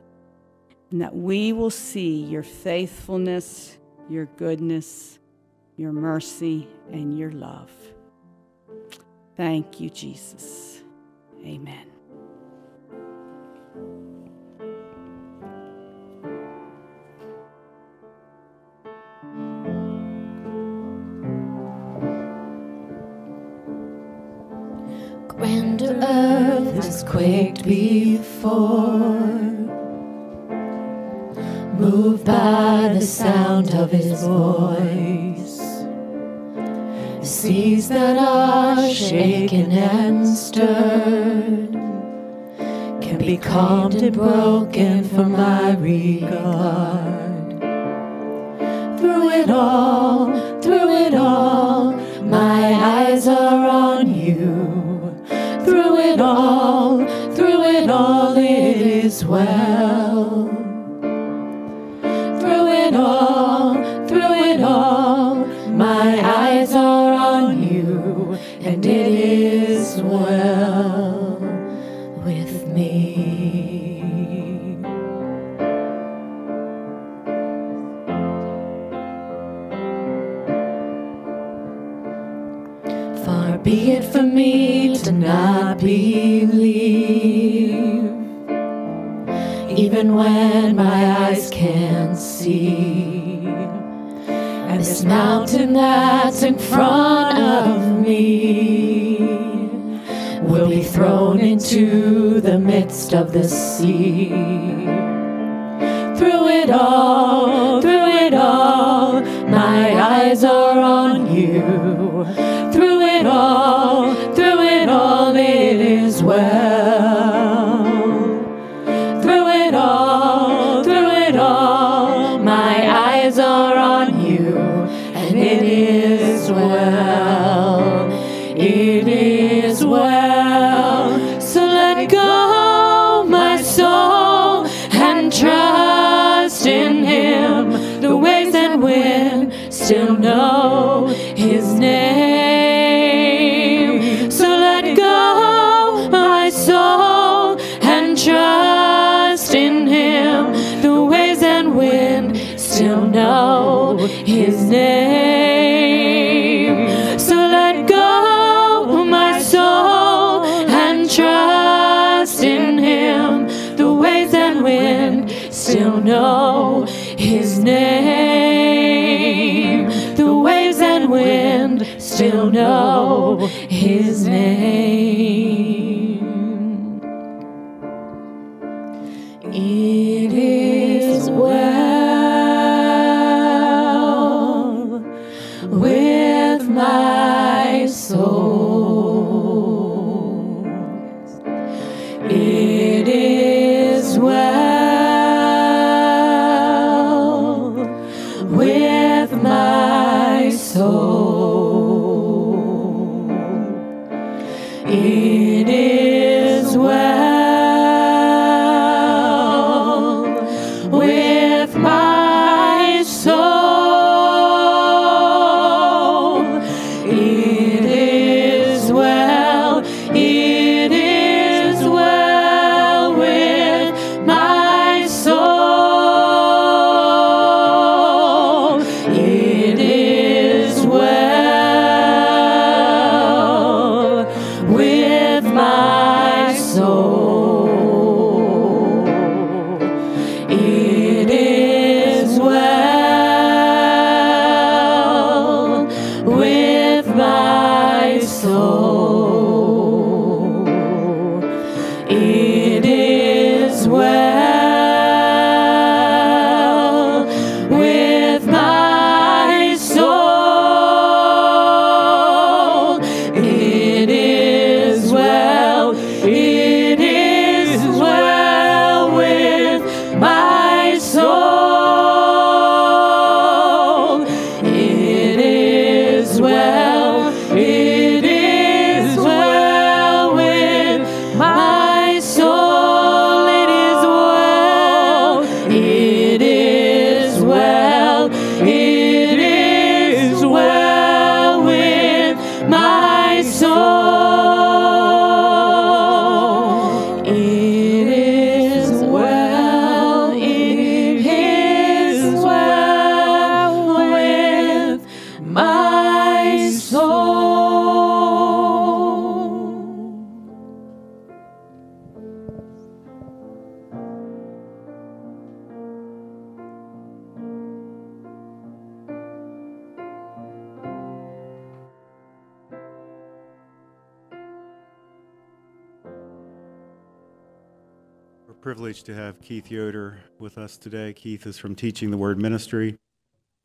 and that we will see Your faithfulness, Your goodness, your mercy, and your love. Thank you, Jesus. Amen. Grander earth has quaked before, moved by the sound of his voice. Seas that are shaken and stirred can be calmed and broken for my regard. Through it all, through it all, my eyes are on you. Through it all, through it all, it is well. Through it all, through it all, my eyes are on you, and it is well with me. Far be it from me to not believe, even when my eyes can't see. And this mountain that's in front of me will be thrown into the midst of the sea. Through it all, through it all, my eyes are on you. Through it all, through it all, it is well. Through it all, through it all, my eyes are on you. It is well, it is well, so let go, my soul, and trust in him. The waves and wind still know his name. So let go, my soul, and trust in him. The waves and wind still know his name. Still know his name. The waves and wind still know his name. It is well with my soul. It is well soul. It is well with my soul. It is well, it is well with my soul. It is well, it is well. privileged to have Keith Yoder with us today. Keith is from Teaching the Word Ministry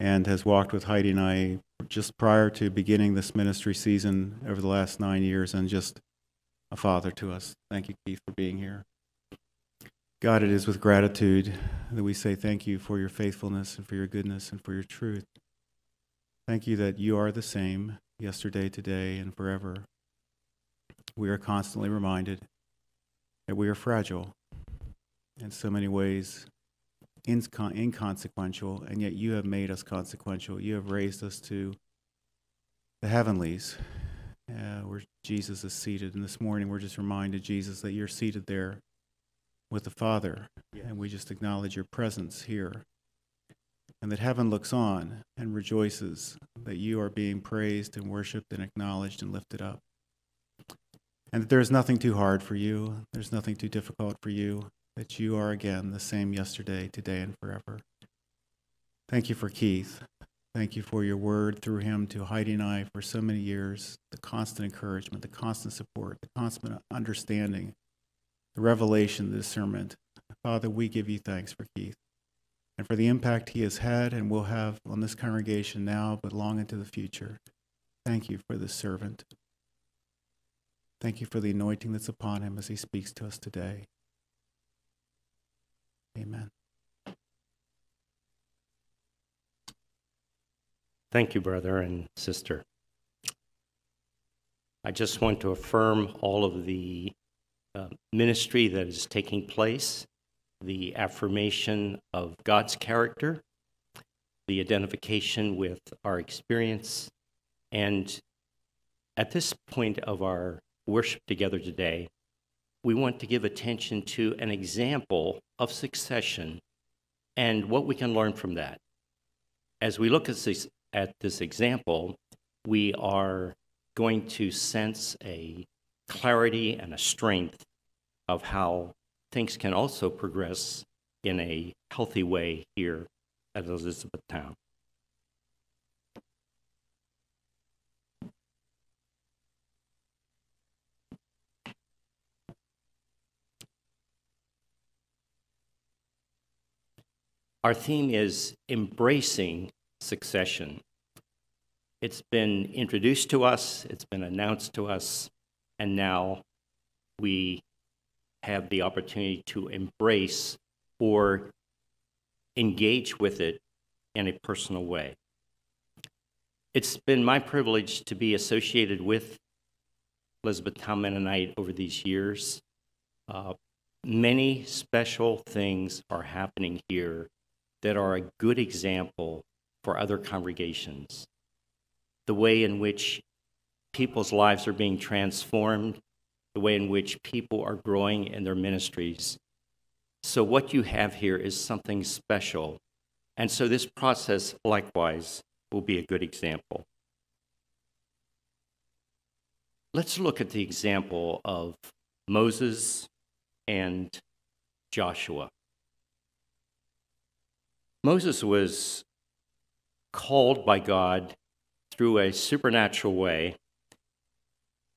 and has walked with Heidi and I just prior to beginning this ministry season over the last nine years and just a father to us. Thank you, Keith, for being here. God, it is with gratitude that we say thank you for your faithfulness and for your goodness and for your truth. Thank you that you are the same yesterday, today, and forever. We are constantly reminded that we are fragile in so many ways, inco- inconsequential, and yet you have made us consequential. You have raised us to the heavenlies uh, where Jesus is seated. And this morning we're just reminded, Jesus, that you're seated there with the Father, yes. And we just acknowledge your presence here. And that heaven looks on and rejoices that you are being praised and worshiped and acknowledged and lifted up. And that there is nothing too hard for you, there's nothing too difficult for you, that you are again the same yesterday, today, and forever. Thank you for Keith. Thank you for your word through him to Heidi and I for so many years, the constant encouragement, the constant support, the constant understanding, the revelation, the discernment. Father, we give you thanks for Keith and for the impact he has had and will have on this congregation now, but long into the future. Thank you for this servant. Thank you for the anointing that's upon him as he speaks to us today. Amen. Thank you, brother and sister. I just want to affirm all of the uh, ministry that is taking place, the affirmation of God's character, the identification with our experience, and at this point of our worship together today, we want to give attention to an example of succession and what we can learn from that. As we look at this, at this example, we are going to sense a clarity and a strength of how things can also progress in a healthy way here at Elizabethtown. Our theme is embracing succession. It's been introduced to us, it's been announced to us, and now we have the opportunity to embrace or engage with it in a personal way. It's been my privilege to be associated with Elizabethtown Mennonite over these years. Uh, many special things are happening here that are a good example for other congregations. The way in which people's lives are being transformed, the way in which people are growing in their ministries. So what you have here is something special. And so this process, likewise, will be a good example. Let's look at the example of Moses and Joshua. Moses was called by God through a supernatural way.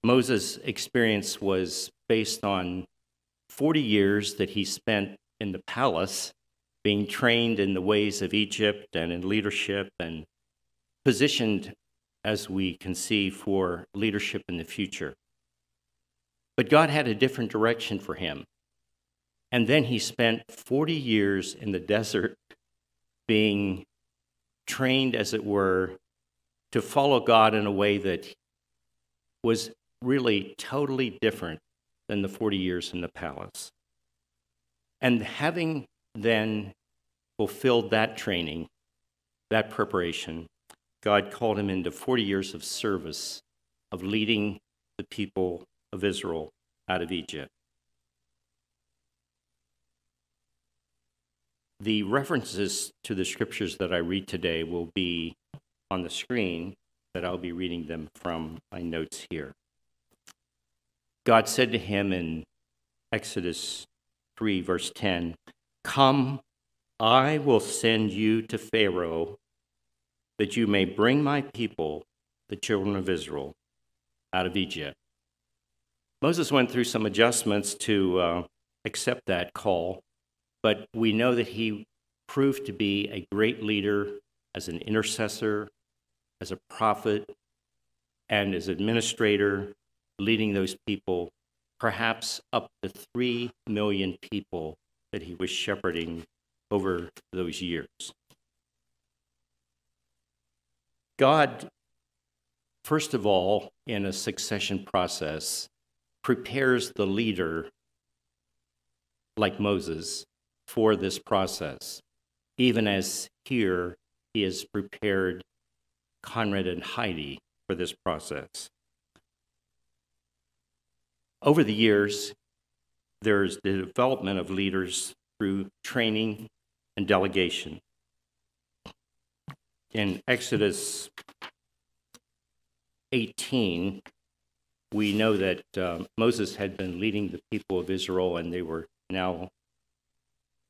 Moses' experience was based on forty years that he spent in the palace, being trained in the ways of Egypt and in leadership and positioned, as we can see, for leadership in the future. But God had a different direction for him. And then he spent forty years in the desert, being trained, as it were, to follow God in a way that was really totally different than the forty years in the palace. And having then fulfilled that training, that preparation, God called him into forty years of service, of leading the people of Israel out of Egypt. The references to the scriptures that I read today will be on the screen, that I'll be reading them from my notes here. God said to him in Exodus three, verse ten, "Come, I will send you to Pharaoh, that you may bring my people, the children of Israel, out of Egypt." Moses went through some adjustments to uh, accept that call, but we know that he proved to be a great leader as an intercessor, as a prophet, and as administrator, leading those people, perhaps up to three million people that he was shepherding over those years. God, first of all, in a succession process, prepares the leader, like Moses, for this process, even as here he has prepared Conrad and Heidi for this process. Over the years, there's the development of leaders through training and delegation. In Exodus eighteen, we know that uh, Moses had been leading the people of Israel, and they were now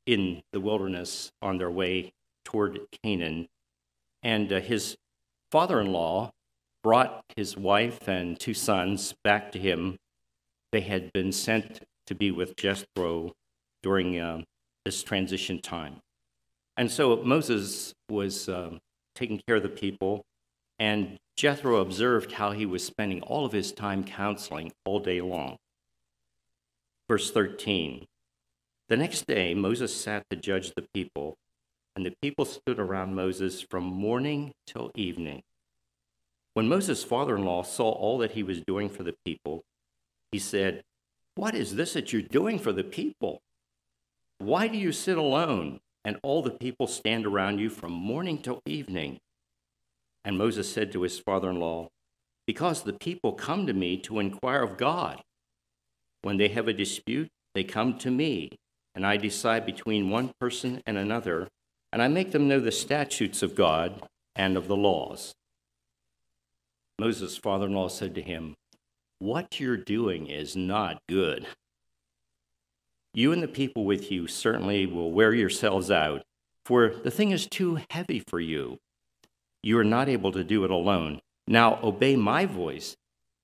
in the wilderness on their way toward Canaan. And uh, his father-in-law brought his wife and two sons back to him. They had been sent to be with Jethro during uh, this transition time. And so Moses was uh, taking care of the people, and Jethro observed how he was spending all of his time counseling all day long. Verse thirteen, the next day Moses sat to judge the people, and the people stood around Moses from morning till evening. When Moses' father-in-law saw all that he was doing for the people, he said, "What is this that you're doing for the people? Why do you sit alone and all the people stand around you from morning till evening?" And Moses said to his father-in-law, "Because the people come to me to inquire of God. When they have a dispute, they come to me, and I decide between one person and another, and I make them know the statutes of God and of the laws." Moses' father-in-law said to him, "What you're doing is not good. You and the people with you certainly will wear yourselves out, for the thing is too heavy for you. You are not able to do it alone. Now obey my voice.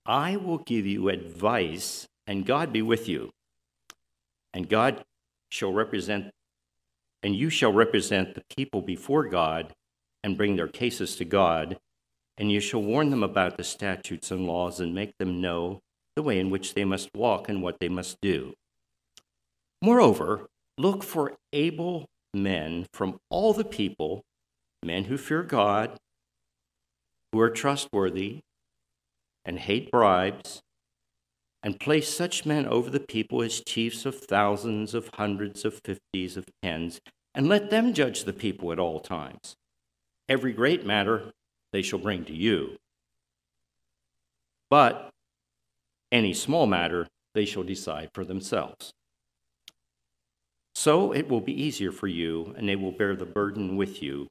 I will give you advice, and God be with you. And God shall represent, and you shall represent the people before God and bring their cases to God. And you shall warn them about the statutes and laws and make them know the way in which they must walk and what they must do. Moreover, look for able men from all the people, men who fear God, who are trustworthy and hate bribes, and place such men over the people as chiefs of thousands, of hundreds, of fifties, of tens, and let them judge the people at all times. Every great matter they shall bring to you, but any small matter they shall decide for themselves. So it will be easier for you, and they will bear the burden with you.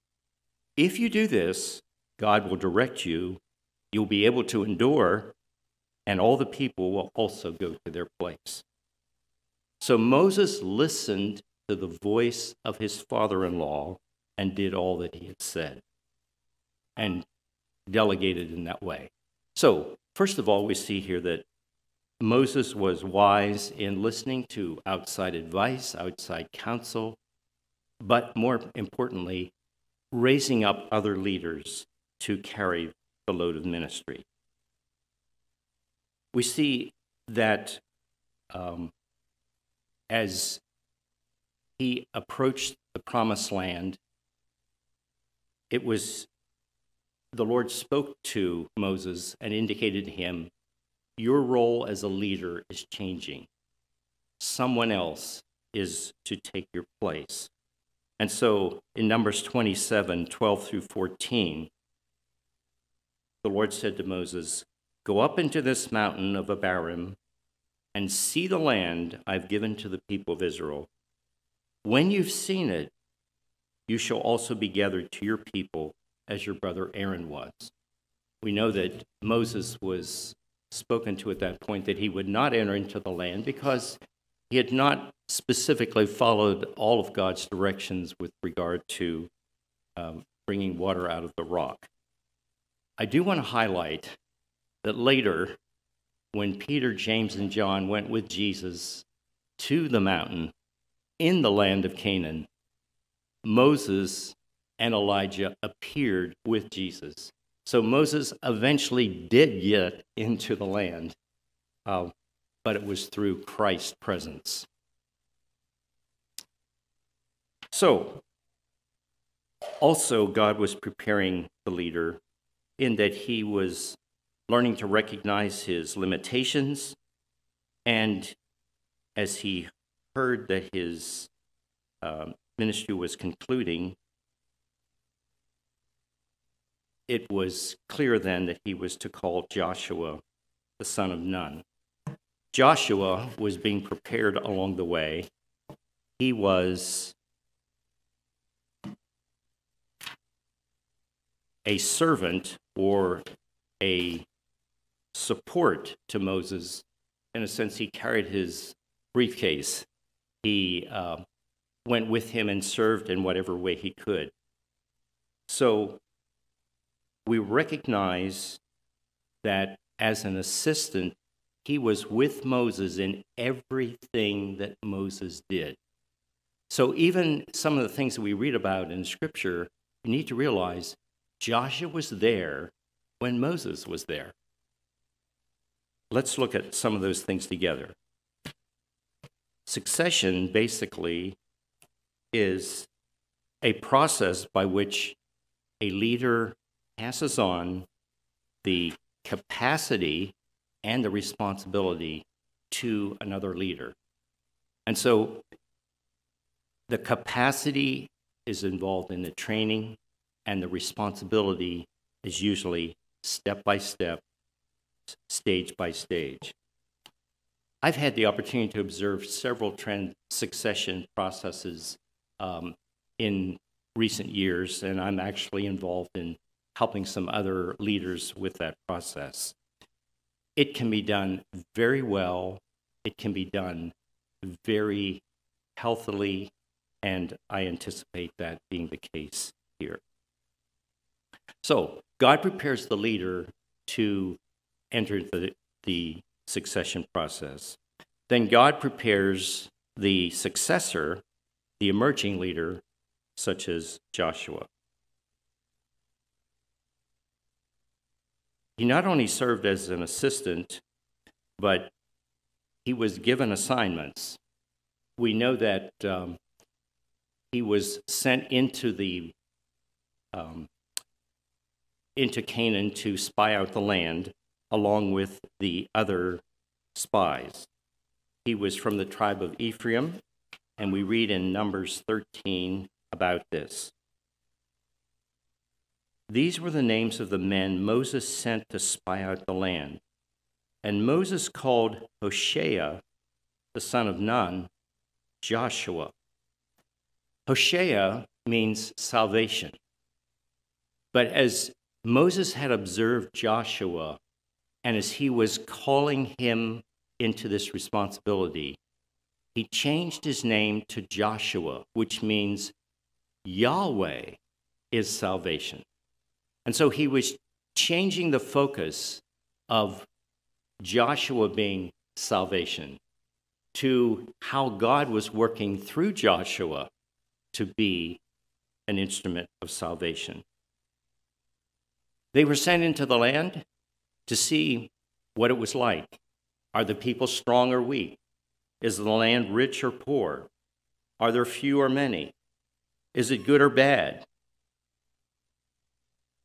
If you do this, God will direct you, you'll be able to endure, and all the people will also go to their place." So Moses listened to the voice of his father-in-law and did all that he had said, and delegated in that way. So, first of all, we see here that Moses was wise in listening to outside advice, outside counsel, but more importantly, raising up other leaders to carry the load of ministry. We see that um, as he approached the promised land, it was the Lord spoke to Moses and indicated to him, your role as a leader is changing. Someone else is to take your place. And so in Numbers twenty-seven, twelve through fourteen, the Lord said to Moses, "Go up into this mountain of Abarim and see the land I've given to the people of Israel. When you've seen it, you shall also be gathered to your people as your brother Aaron was." We know that Moses was spoken to at that point that he would not enter into the land because he had not specifically followed all of God's directions with regard to um, bringing water out of the rock. I do want to highlight that later, when Peter, James, and John went with Jesus to the mountain in the land of Canaan, Moses and Elijah appeared with Jesus. So Moses eventually did get into the land, uh, but it was through Christ's presence. So, also God was preparing the leader in that he was learning to recognize his limitations, and as he heard that his uh, ministry was concluding, it was clear then that he was to call Joshua, the son of Nun. Joshua was being prepared along the way. He was a servant or a support to Moses. In a sense, he carried his briefcase. He uh, went with him and served in whatever way he could. So we recognize that as an assistant, he was with Moses in everything that Moses did. So even some of the things that we read about in Scripture, you need to realize Joshua was there when Moses was there. Let's look at some of those things together. Succession basically is a process by which a leader passes on the capacity and the responsibility to another leader. And so the capacity is involved in the training, and the responsibility is usually step by step, stage by stage. I've had the opportunity to observe several trend succession processes um, in recent years, and I'm actually involved in helping some other leaders with that process. It can be done very well. It can be done very healthily, and I anticipate that being the case here. So God prepares the leader to enter the, the succession process. Then God prepares the successor, the emerging leader, such as Joshua. He not only served as an assistant, but he was given assignments. We know that um, he was sent into the um, into Canaan to spy out the land, along with the other spies. He was from the tribe of Ephraim, and we read in Numbers thirteen about this. These were the names of the men Moses sent to spy out the land. And Moses called Hoshea, the son of Nun, Joshua. Hoshea means salvation. But as Moses had observed Joshua, and as he was calling him into this responsibility, he changed his name to Joshua, which means Yahweh is salvation. And so he was changing the focus of Joshua being salvation to how God was working through Joshua to be an instrument of salvation. They were sent into the land to see what it was like. Are the people strong or weak? Is the land rich or poor? Are there few or many? Is it good or bad?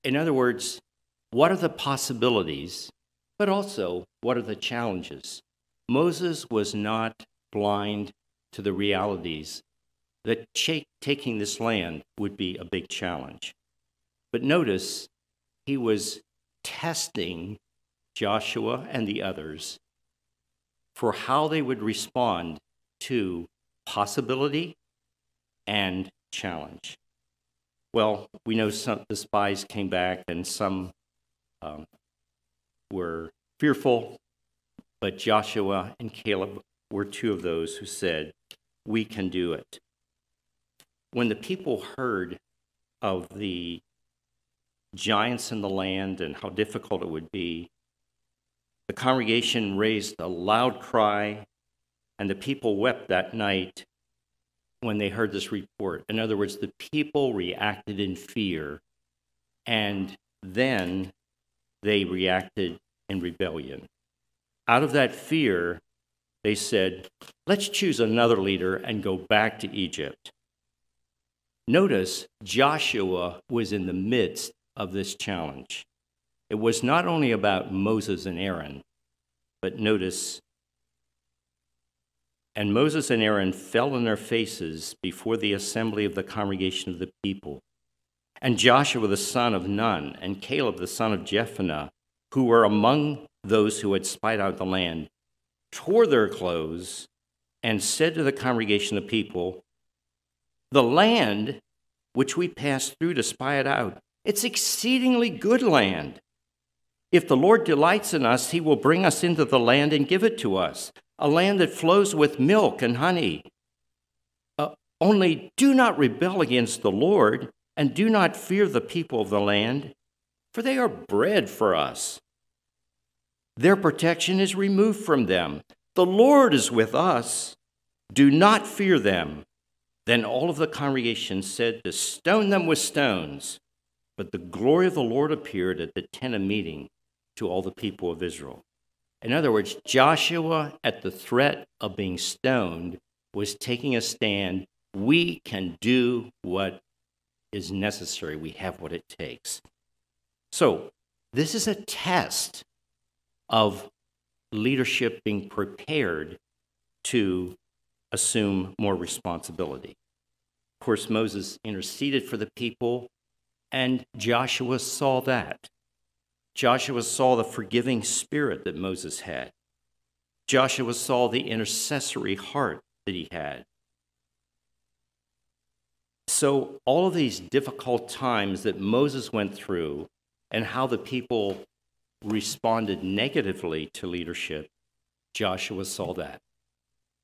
In other words, what are the possibilities, but also what are the challenges? Moses was not blind to the realities that taking this land would be a big challenge. But notice, he was testing Joshua and the others for how they would respond to possibility and challenge. Well, we know some the spies came back and some um, were fearful, but Joshua and Caleb were two of those who said, "We can do it." When the people heard of the giants in the land and how difficult it would be, the congregation raised a loud cry And the people wept that night when they heard this report. In other words, the people reacted in fear, and then they reacted in rebellion. Out of that fear, they said, let's choose another leader and go back to Egypt. Notice Joshua was in the midst of this challenge. It was not only about Moses and Aaron, but notice, and Moses and Aaron fell on their faces before the assembly of the congregation of the people, and Joshua the son of Nun, and Caleb the son of Jephunneh, who were among those who had spied out the land, tore their clothes and said to the congregation of the people, the land which we passed through to spy it out, it's exceedingly good land. If the Lord delights in us, he will bring us into the land and give it to us, a land that flows with milk and honey. Uh, only do not rebel against the Lord, and do not fear the people of the land, for they are bread for us. Their protection is removed from them. The Lord is with us. Do not fear them. Then all of the congregation said to stone them with stones. But the glory of the Lord appeared at the tent of meeting to all the people of Israel. In other words, Joshua, at the threat of being stoned, was taking a stand. We can do what is necessary. We have what it takes. So this is a test of leadership being prepared to assume more responsibility. Of course, Moses interceded for the people, and Joshua saw that. Joshua saw the forgiving spirit that Moses had. Joshua saw the intercessory heart that he had. So all of these difficult times that Moses went through and how the people responded negatively to leadership, Joshua saw that.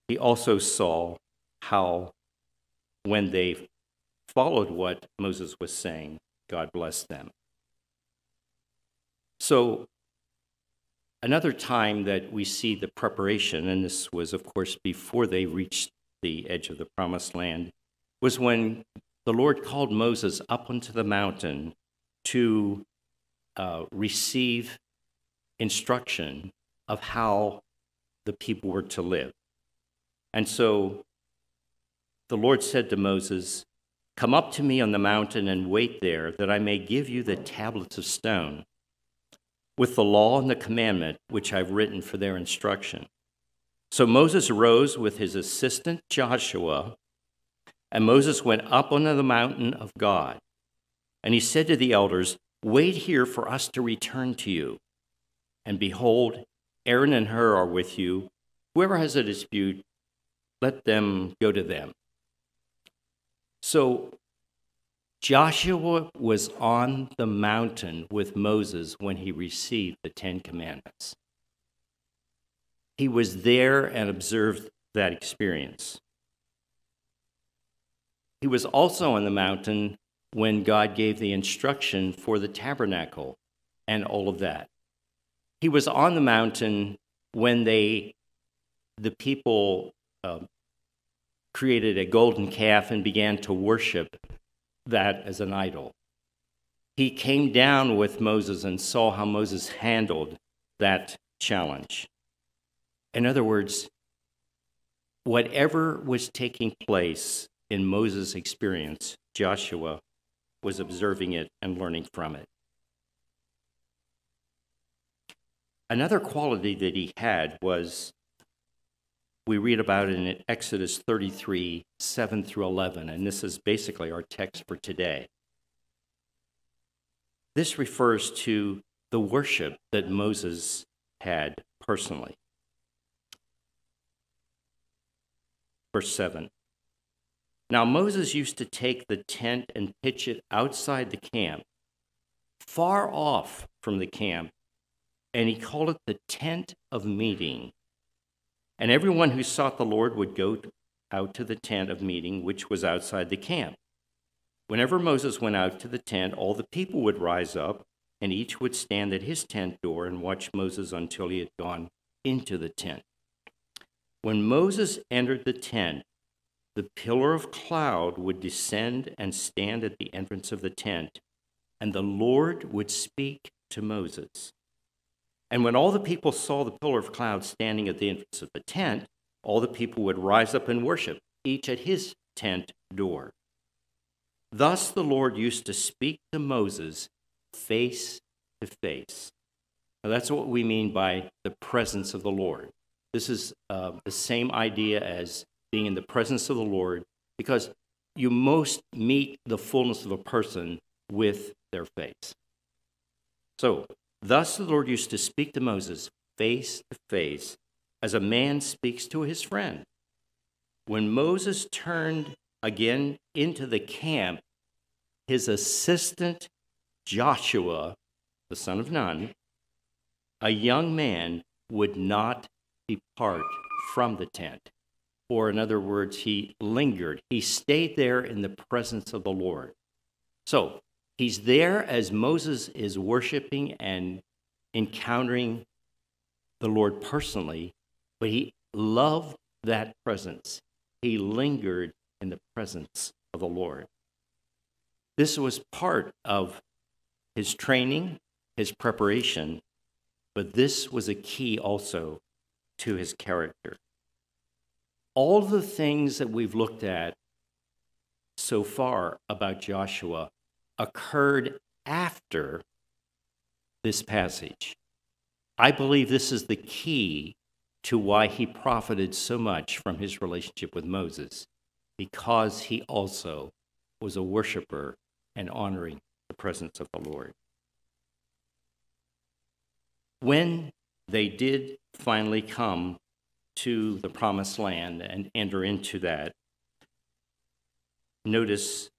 He also saw how when they followed what Moses was saying, God blessed them. So another time that we see the preparation, and this was, of course, before they reached the edge of the promised land, was when the Lord called Moses up onto the mountain to uh, receive instruction of how the people were to live. And so the Lord said to Moses, come up to me on the mountain and wait there, that I may give you the tablets of stone with the law and the commandment which I've written for their instruction. So Moses rose with his assistant Joshua, and Moses went up onto the mountain of God. And he said to the elders, wait here for us to return to you. And behold, Aaron and Hur are with you. Whoever has a dispute, let them go to them. So Joshua was on the mountain with Moses when he received the Ten Commandments. He was there and observed that experience. He was also on the mountain when God gave the instruction for the tabernacle and all of that. He was on the mountain when they, the people, uh, created a golden calf and began to worship that as an idol. He came down with Moses and saw how Moses handled that challenge. In other words, whatever was taking place in Moses' experience, Joshua was observing it and learning from it. Another quality that he had was, we read about it in Exodus thirty-three, seven through eleven, and this is basically our text for today. This refers to the worship that Moses had personally. Verse seven. Now Moses used to take the tent and pitch it outside the camp, far off from the camp, and he called it the tent of meeting. And everyone who sought the Lord would go out to the tent of meeting, which was outside the camp. Whenever Moses went out to the tent, all the people would rise up, and each would stand at his tent door and watch Moses until he had gone into the tent. When Moses entered the tent, the pillar of cloud would descend and stand at the entrance of the tent, and the Lord would speak to Moses. And when all the people saw the pillar of cloud standing at the entrance of the tent, all the people would rise up and worship, each at his tent door. Thus the Lord used to speak to Moses face to face. Now that's what we mean by the presence of the Lord. This is uh, the same idea as being in the presence of the Lord, because you most meet the fullness of a person with their face. So, thus the Lord used to speak to Moses face to face, as a man speaks to his friend. When Moses turned again into the camp, his assistant Joshua, the son of Nun, a young man, would not depart from the tent. Or in other words, he lingered. He stayed there in the presence of the Lord. So, he's there as Moses is worshiping and encountering the Lord personally, but he loved that presence. He lingered in the presence of the Lord. This was part of his training, his preparation, but this was a key also to his character. All the things that we've looked at so far about Joshua occurred after this passage. I believe this is the key to why he profited so much from his relationship with Moses, because he also was a worshiper and honoring the presence of the Lord. When they did finally come to the promised land and enter into that, notice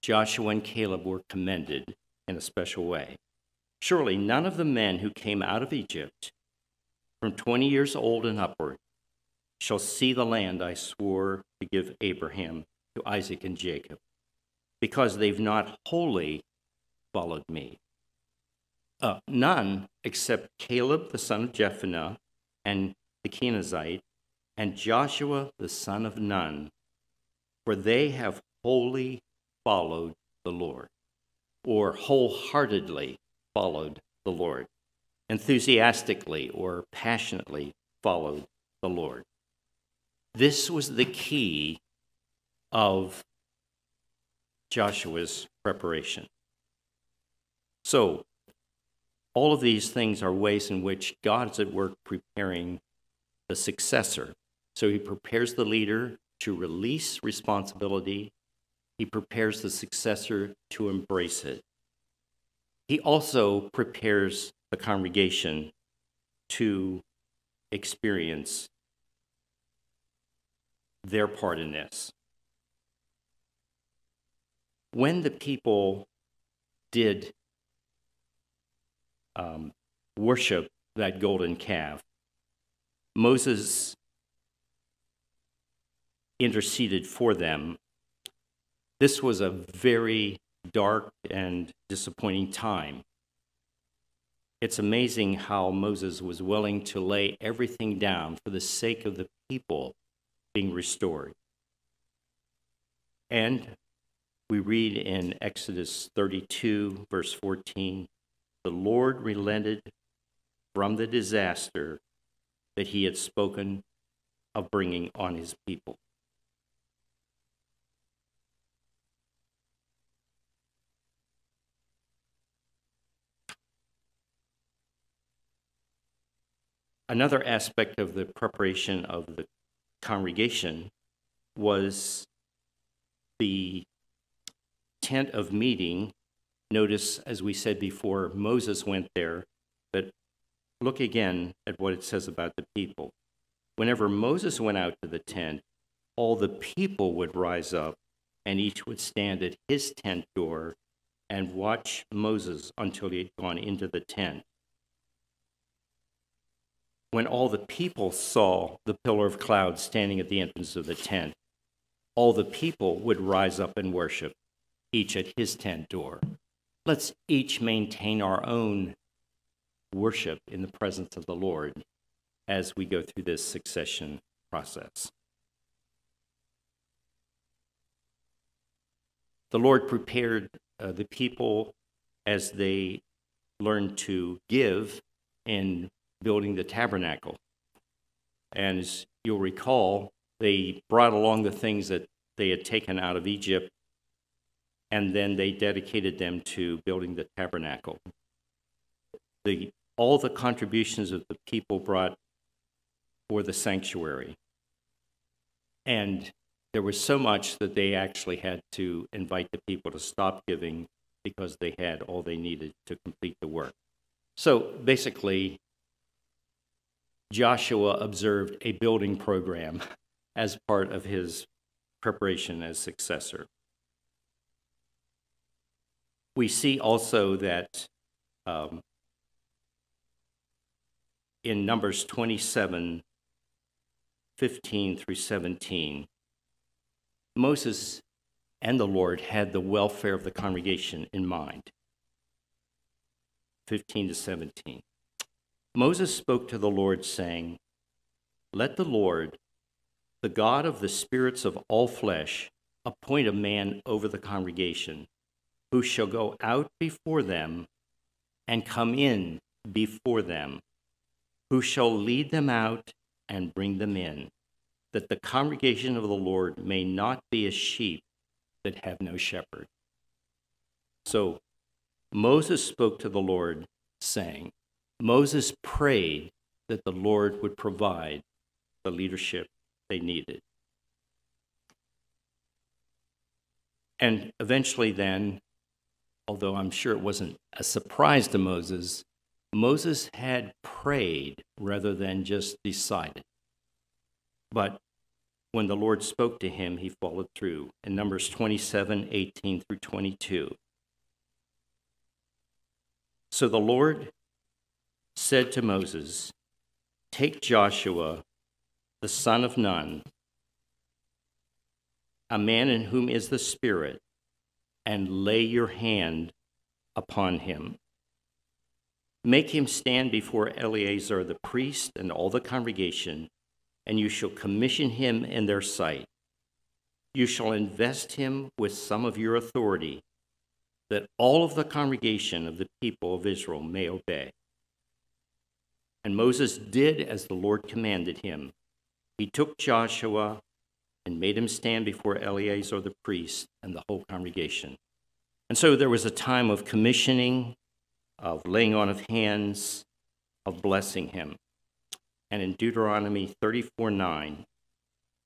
Joshua and Caleb were commended in a special way. Surely none of the men who came out of Egypt from twenty years old and upward shall see the land I swore to give Abraham, to Isaac, and Jacob, because they've not wholly followed me. Uh, none except Caleb the son of Jephunneh and the Kenizzite, and Joshua the son of Nun, for they have wholly followed the Lord, or wholeheartedly followed the Lord, enthusiastically or passionately followed the Lord. This was the key of Joshua's preparation. So, all of these things are ways in which God is at work preparing the successor. So he prepares the leader to release responsibility. He prepares the successor to embrace it. He also prepares the congregation to experience their part in this. When the people did um, worship that golden calf, Moses interceded for them. This was a very dark and disappointing time. It's amazing how Moses was willing to lay everything down for the sake of the people being restored. And we read in Exodus thirty-two, verse fourteen, the Lord relented from the disaster that he had spoken of bringing on his people. Another aspect of the preparation of the congregation was the tent of meeting. Notice, as we said before, Moses went there, but look again at what it says about the people. Whenever Moses went out to the tent, all the people would rise up, and each would stand at his tent door and watch Moses until he had gone into the tent. When all the people saw the pillar of cloud standing at the entrance of the tent, all the people would rise up and worship, each at his tent door. Let's each maintain our own worship in the presence of the Lord as we go through this succession process. The Lord prepared uh, the people as they learned to give in building the tabernacle. And as you'll recall, they brought along the things that they had taken out of Egypt, and then they dedicated them to building the tabernacle. The, all the contributions of the people brought for the sanctuary. And there was so much that they actually had to invite the people to stop giving because they had all they needed to complete the work. So basically, Joshua observed a building program as part of his preparation as successor. We see also that um, in Numbers twenty-seven, fifteen through seventeen, Moses and the Lord had the welfare of the congregation in mind. fifteen to seventeen. Moses spoke to the Lord, saying, "Let the Lord, the God of the spirits of all flesh, appoint a man over the congregation, who shall go out before them and come in before them, who shall lead them out and bring them in, that the congregation of the Lord may not be as sheep that have no shepherd." So Moses spoke to the Lord, saying, Moses prayed that the Lord would provide the leadership they needed. And eventually then, although I'm sure it wasn't a surprise to Moses, Moses had prayed rather than just decided. But when the Lord spoke to him, he followed through. In Numbers twenty-seven, eighteen through twenty-two. So the Lord said to Moses, "Take Joshua, the son of Nun, a man in whom is the Spirit, and lay your hand upon him. Make him stand before Eleazar the priest and all the congregation, and you shall commission him in their sight. You shall invest him with some of your authority, that all of the congregation of the people of Israel may obey." And Moses did as the Lord commanded him. He took Joshua and made him stand before Eleazar the priest and the whole congregation. And so there was a time of commissioning, of laying on of hands, of blessing him. And in Deuteronomy thirty-four, nine,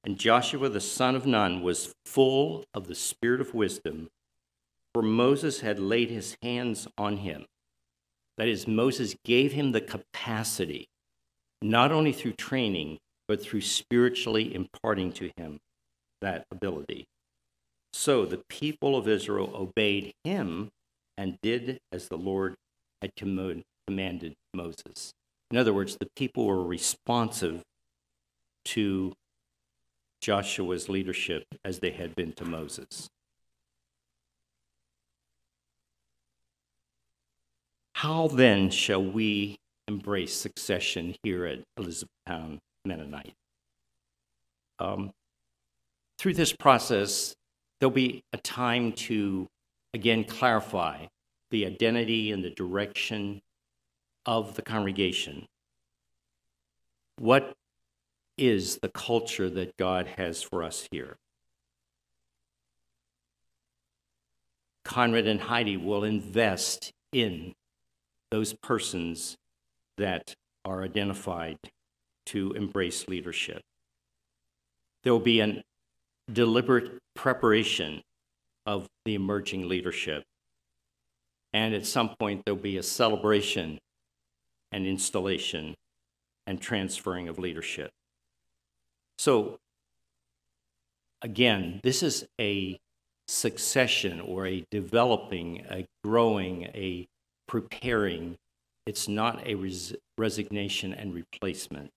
"And Joshua the son of Nun was full of the spirit of wisdom, for Moses had laid his hands on him." That is, Moses gave him the capacity, not only through training, but through spiritually imparting to him that ability. So the people of Israel obeyed him and did as the Lord had command, commanded Moses. In other words, the people were responsive to Joshua's leadership as they had been to Moses. How then shall we embrace succession here at Elizabethtown Mennonite? Um, through this process, there'll be a time to, again, clarify the identity and the direction of the congregation. What is the culture that God has for us here? Conrad and Heidi will invest in those persons that are identified to embrace leadership. There will be a deliberate preparation of the emerging leadership. And at some point, there'll be a celebration and installation and transferring of leadership. So again, this is a succession or a developing, a growing, a preparing. It's not a res resignation and replacement.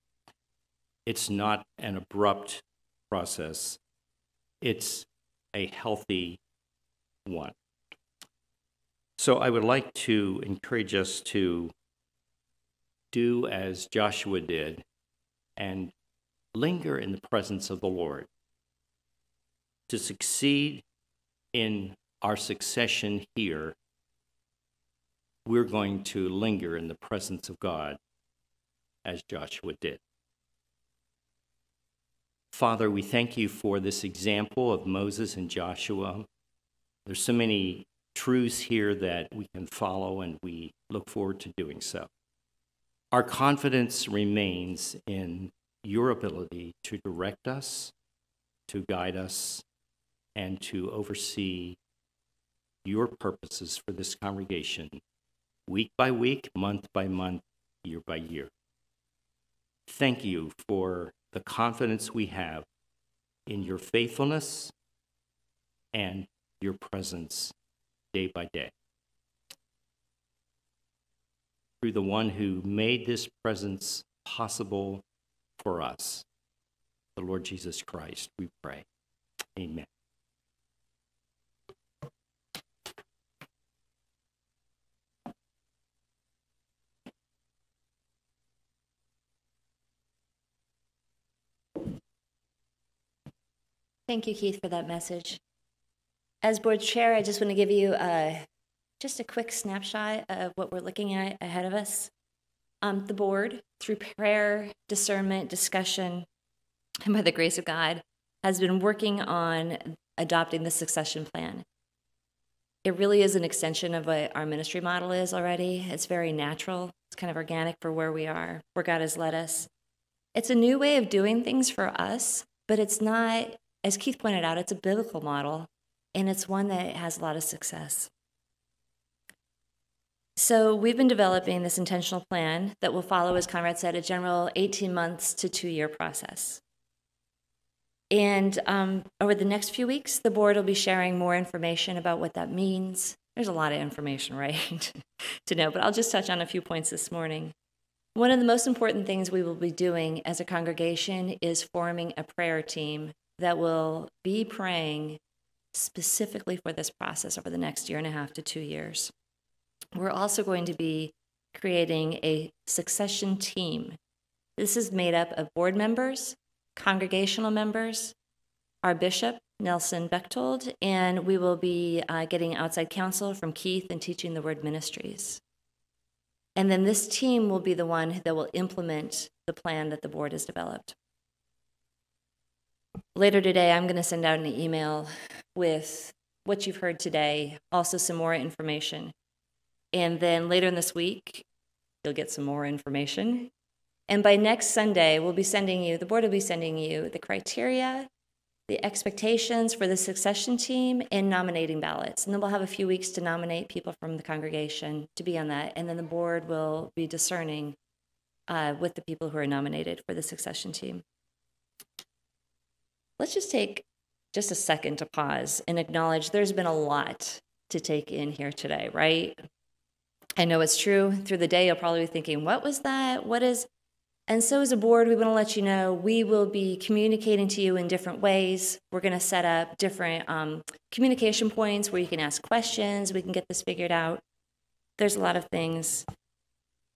It's not an abrupt process. It's a healthy one. So I would like to encourage us to do as Joshua did and linger in the presence of the Lord, to succeed in our succession here, we're going to linger in the presence of God as Joshua did. Father, we thank you for this example of Moses and Joshua. There's so many truths here that we can follow, and we look forward to doing so. Our confidence remains in your ability to direct us, to guide us, and to oversee your purposes for this congregation, week by week, month by month, year by year. Thank you for the confidence we have in your faithfulness and your presence day by day. Through the one who made this presence possible for us, the Lord Jesus Christ, we pray. Amen. Thank you, Keith, for that message. As board chair, I just want to give you uh, just a quick snapshot of what we're looking at ahead of us. Um, the board, through prayer, discernment, discussion, and by the grace of God, has been working on adopting the succession plan. It really is an extension of what our ministry model is already. It's very natural. It's kind of organic for where we are, where God has led us. It's a new way of doing things for us, but it's not... As Keith pointed out, it's a biblical model, and it's one that has a lot of success. So we've been developing this intentional plan that will follow, as Conrad said, a general eighteen months to two-year process. And um, over the next few weeks, the board will be sharing more information about what that means. There's a lot of information, right, to know, but I'll just touch on a few points this morning. One of the most important things we will be doing as a congregation is forming a prayer team that will be praying specifically for this process over the next year and a half to two years. We're also going to be creating a succession team. This is made up of board members, congregational members, our bishop, Nelson Bechtold, and we will be uh, getting outside counsel from Keith and Teaching the Word Ministries. And then this team will be the one that will implement the plan that the board has developed. Later today, I'm going to send out an email with what you've heard today, also some more information. And then later in this week, you'll get some more information. And by next Sunday, we'll be sending you, the board will be sending you the criteria, the expectations for the succession team, and nominating ballots. And then we'll have a few weeks to nominate people from the congregation to be on that. And then the board will be discerning uh, with the people who are nominated for the succession team. Let's just take just a second to pause and acknowledge there's been a lot to take in here today, right? I know it's true. Through the day, you'll probably be thinking, what was that? What is? And so as a board, we want to let you know we will be communicating to you in different ways. We're going to set up different um, communication points where you can ask questions. We can get this figured out. There's a lot of things.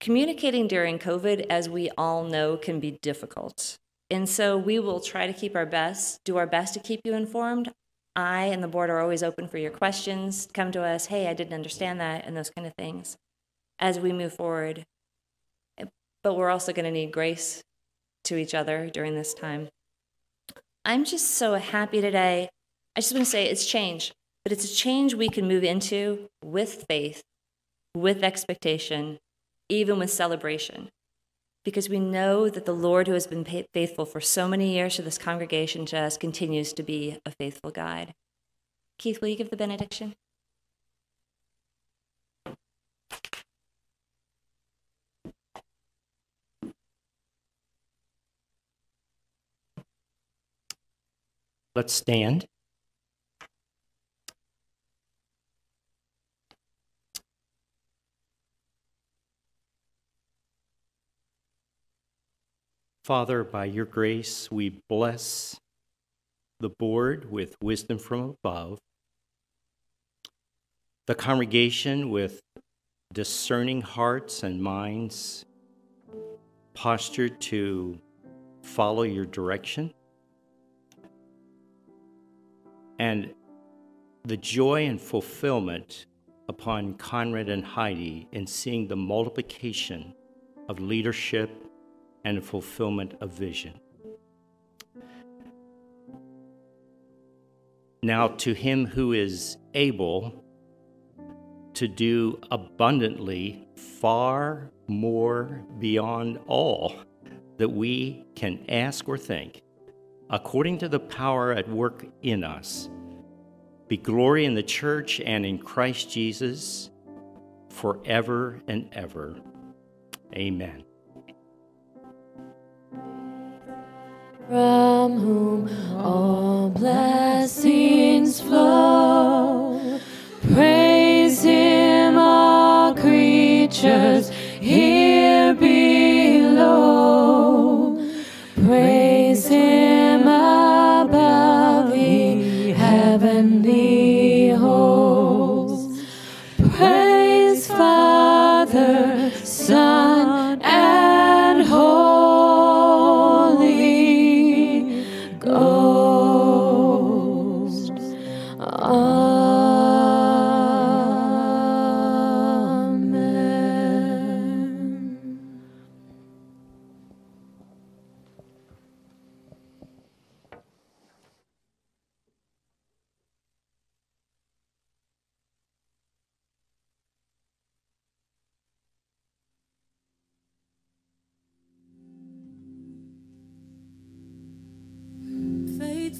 Communicating during COVID, as we all know, can be difficult. And so we will try to keep our best, do our best to keep you informed. I and the board are always open for your questions. Come to us, hey, I didn't understand that, and those kind of things as we move forward. But we're also going to need grace to each other during this time. I'm just so happy today. I just want to say it's change, but it's a change we can move into with faith, with expectation, even with celebration. Because we know that the Lord, who has been faithful for so many years to this congregation, to us, continues to be a faithful guide. Keith, will you give the benediction? Let's stand. Father, by your grace, we bless the board with wisdom from above, the congregation with discerning hearts and minds postured to follow your direction. And the joy and fulfillment upon Conrad and Heidi in seeing the multiplication of leadership and the fulfillment of vision. Now to him who is able to do abundantly far more beyond all that we can ask or think, according to the power at work in us, be glory in the church and in Christ Jesus forever and ever. Amen. From whom all blessings flow.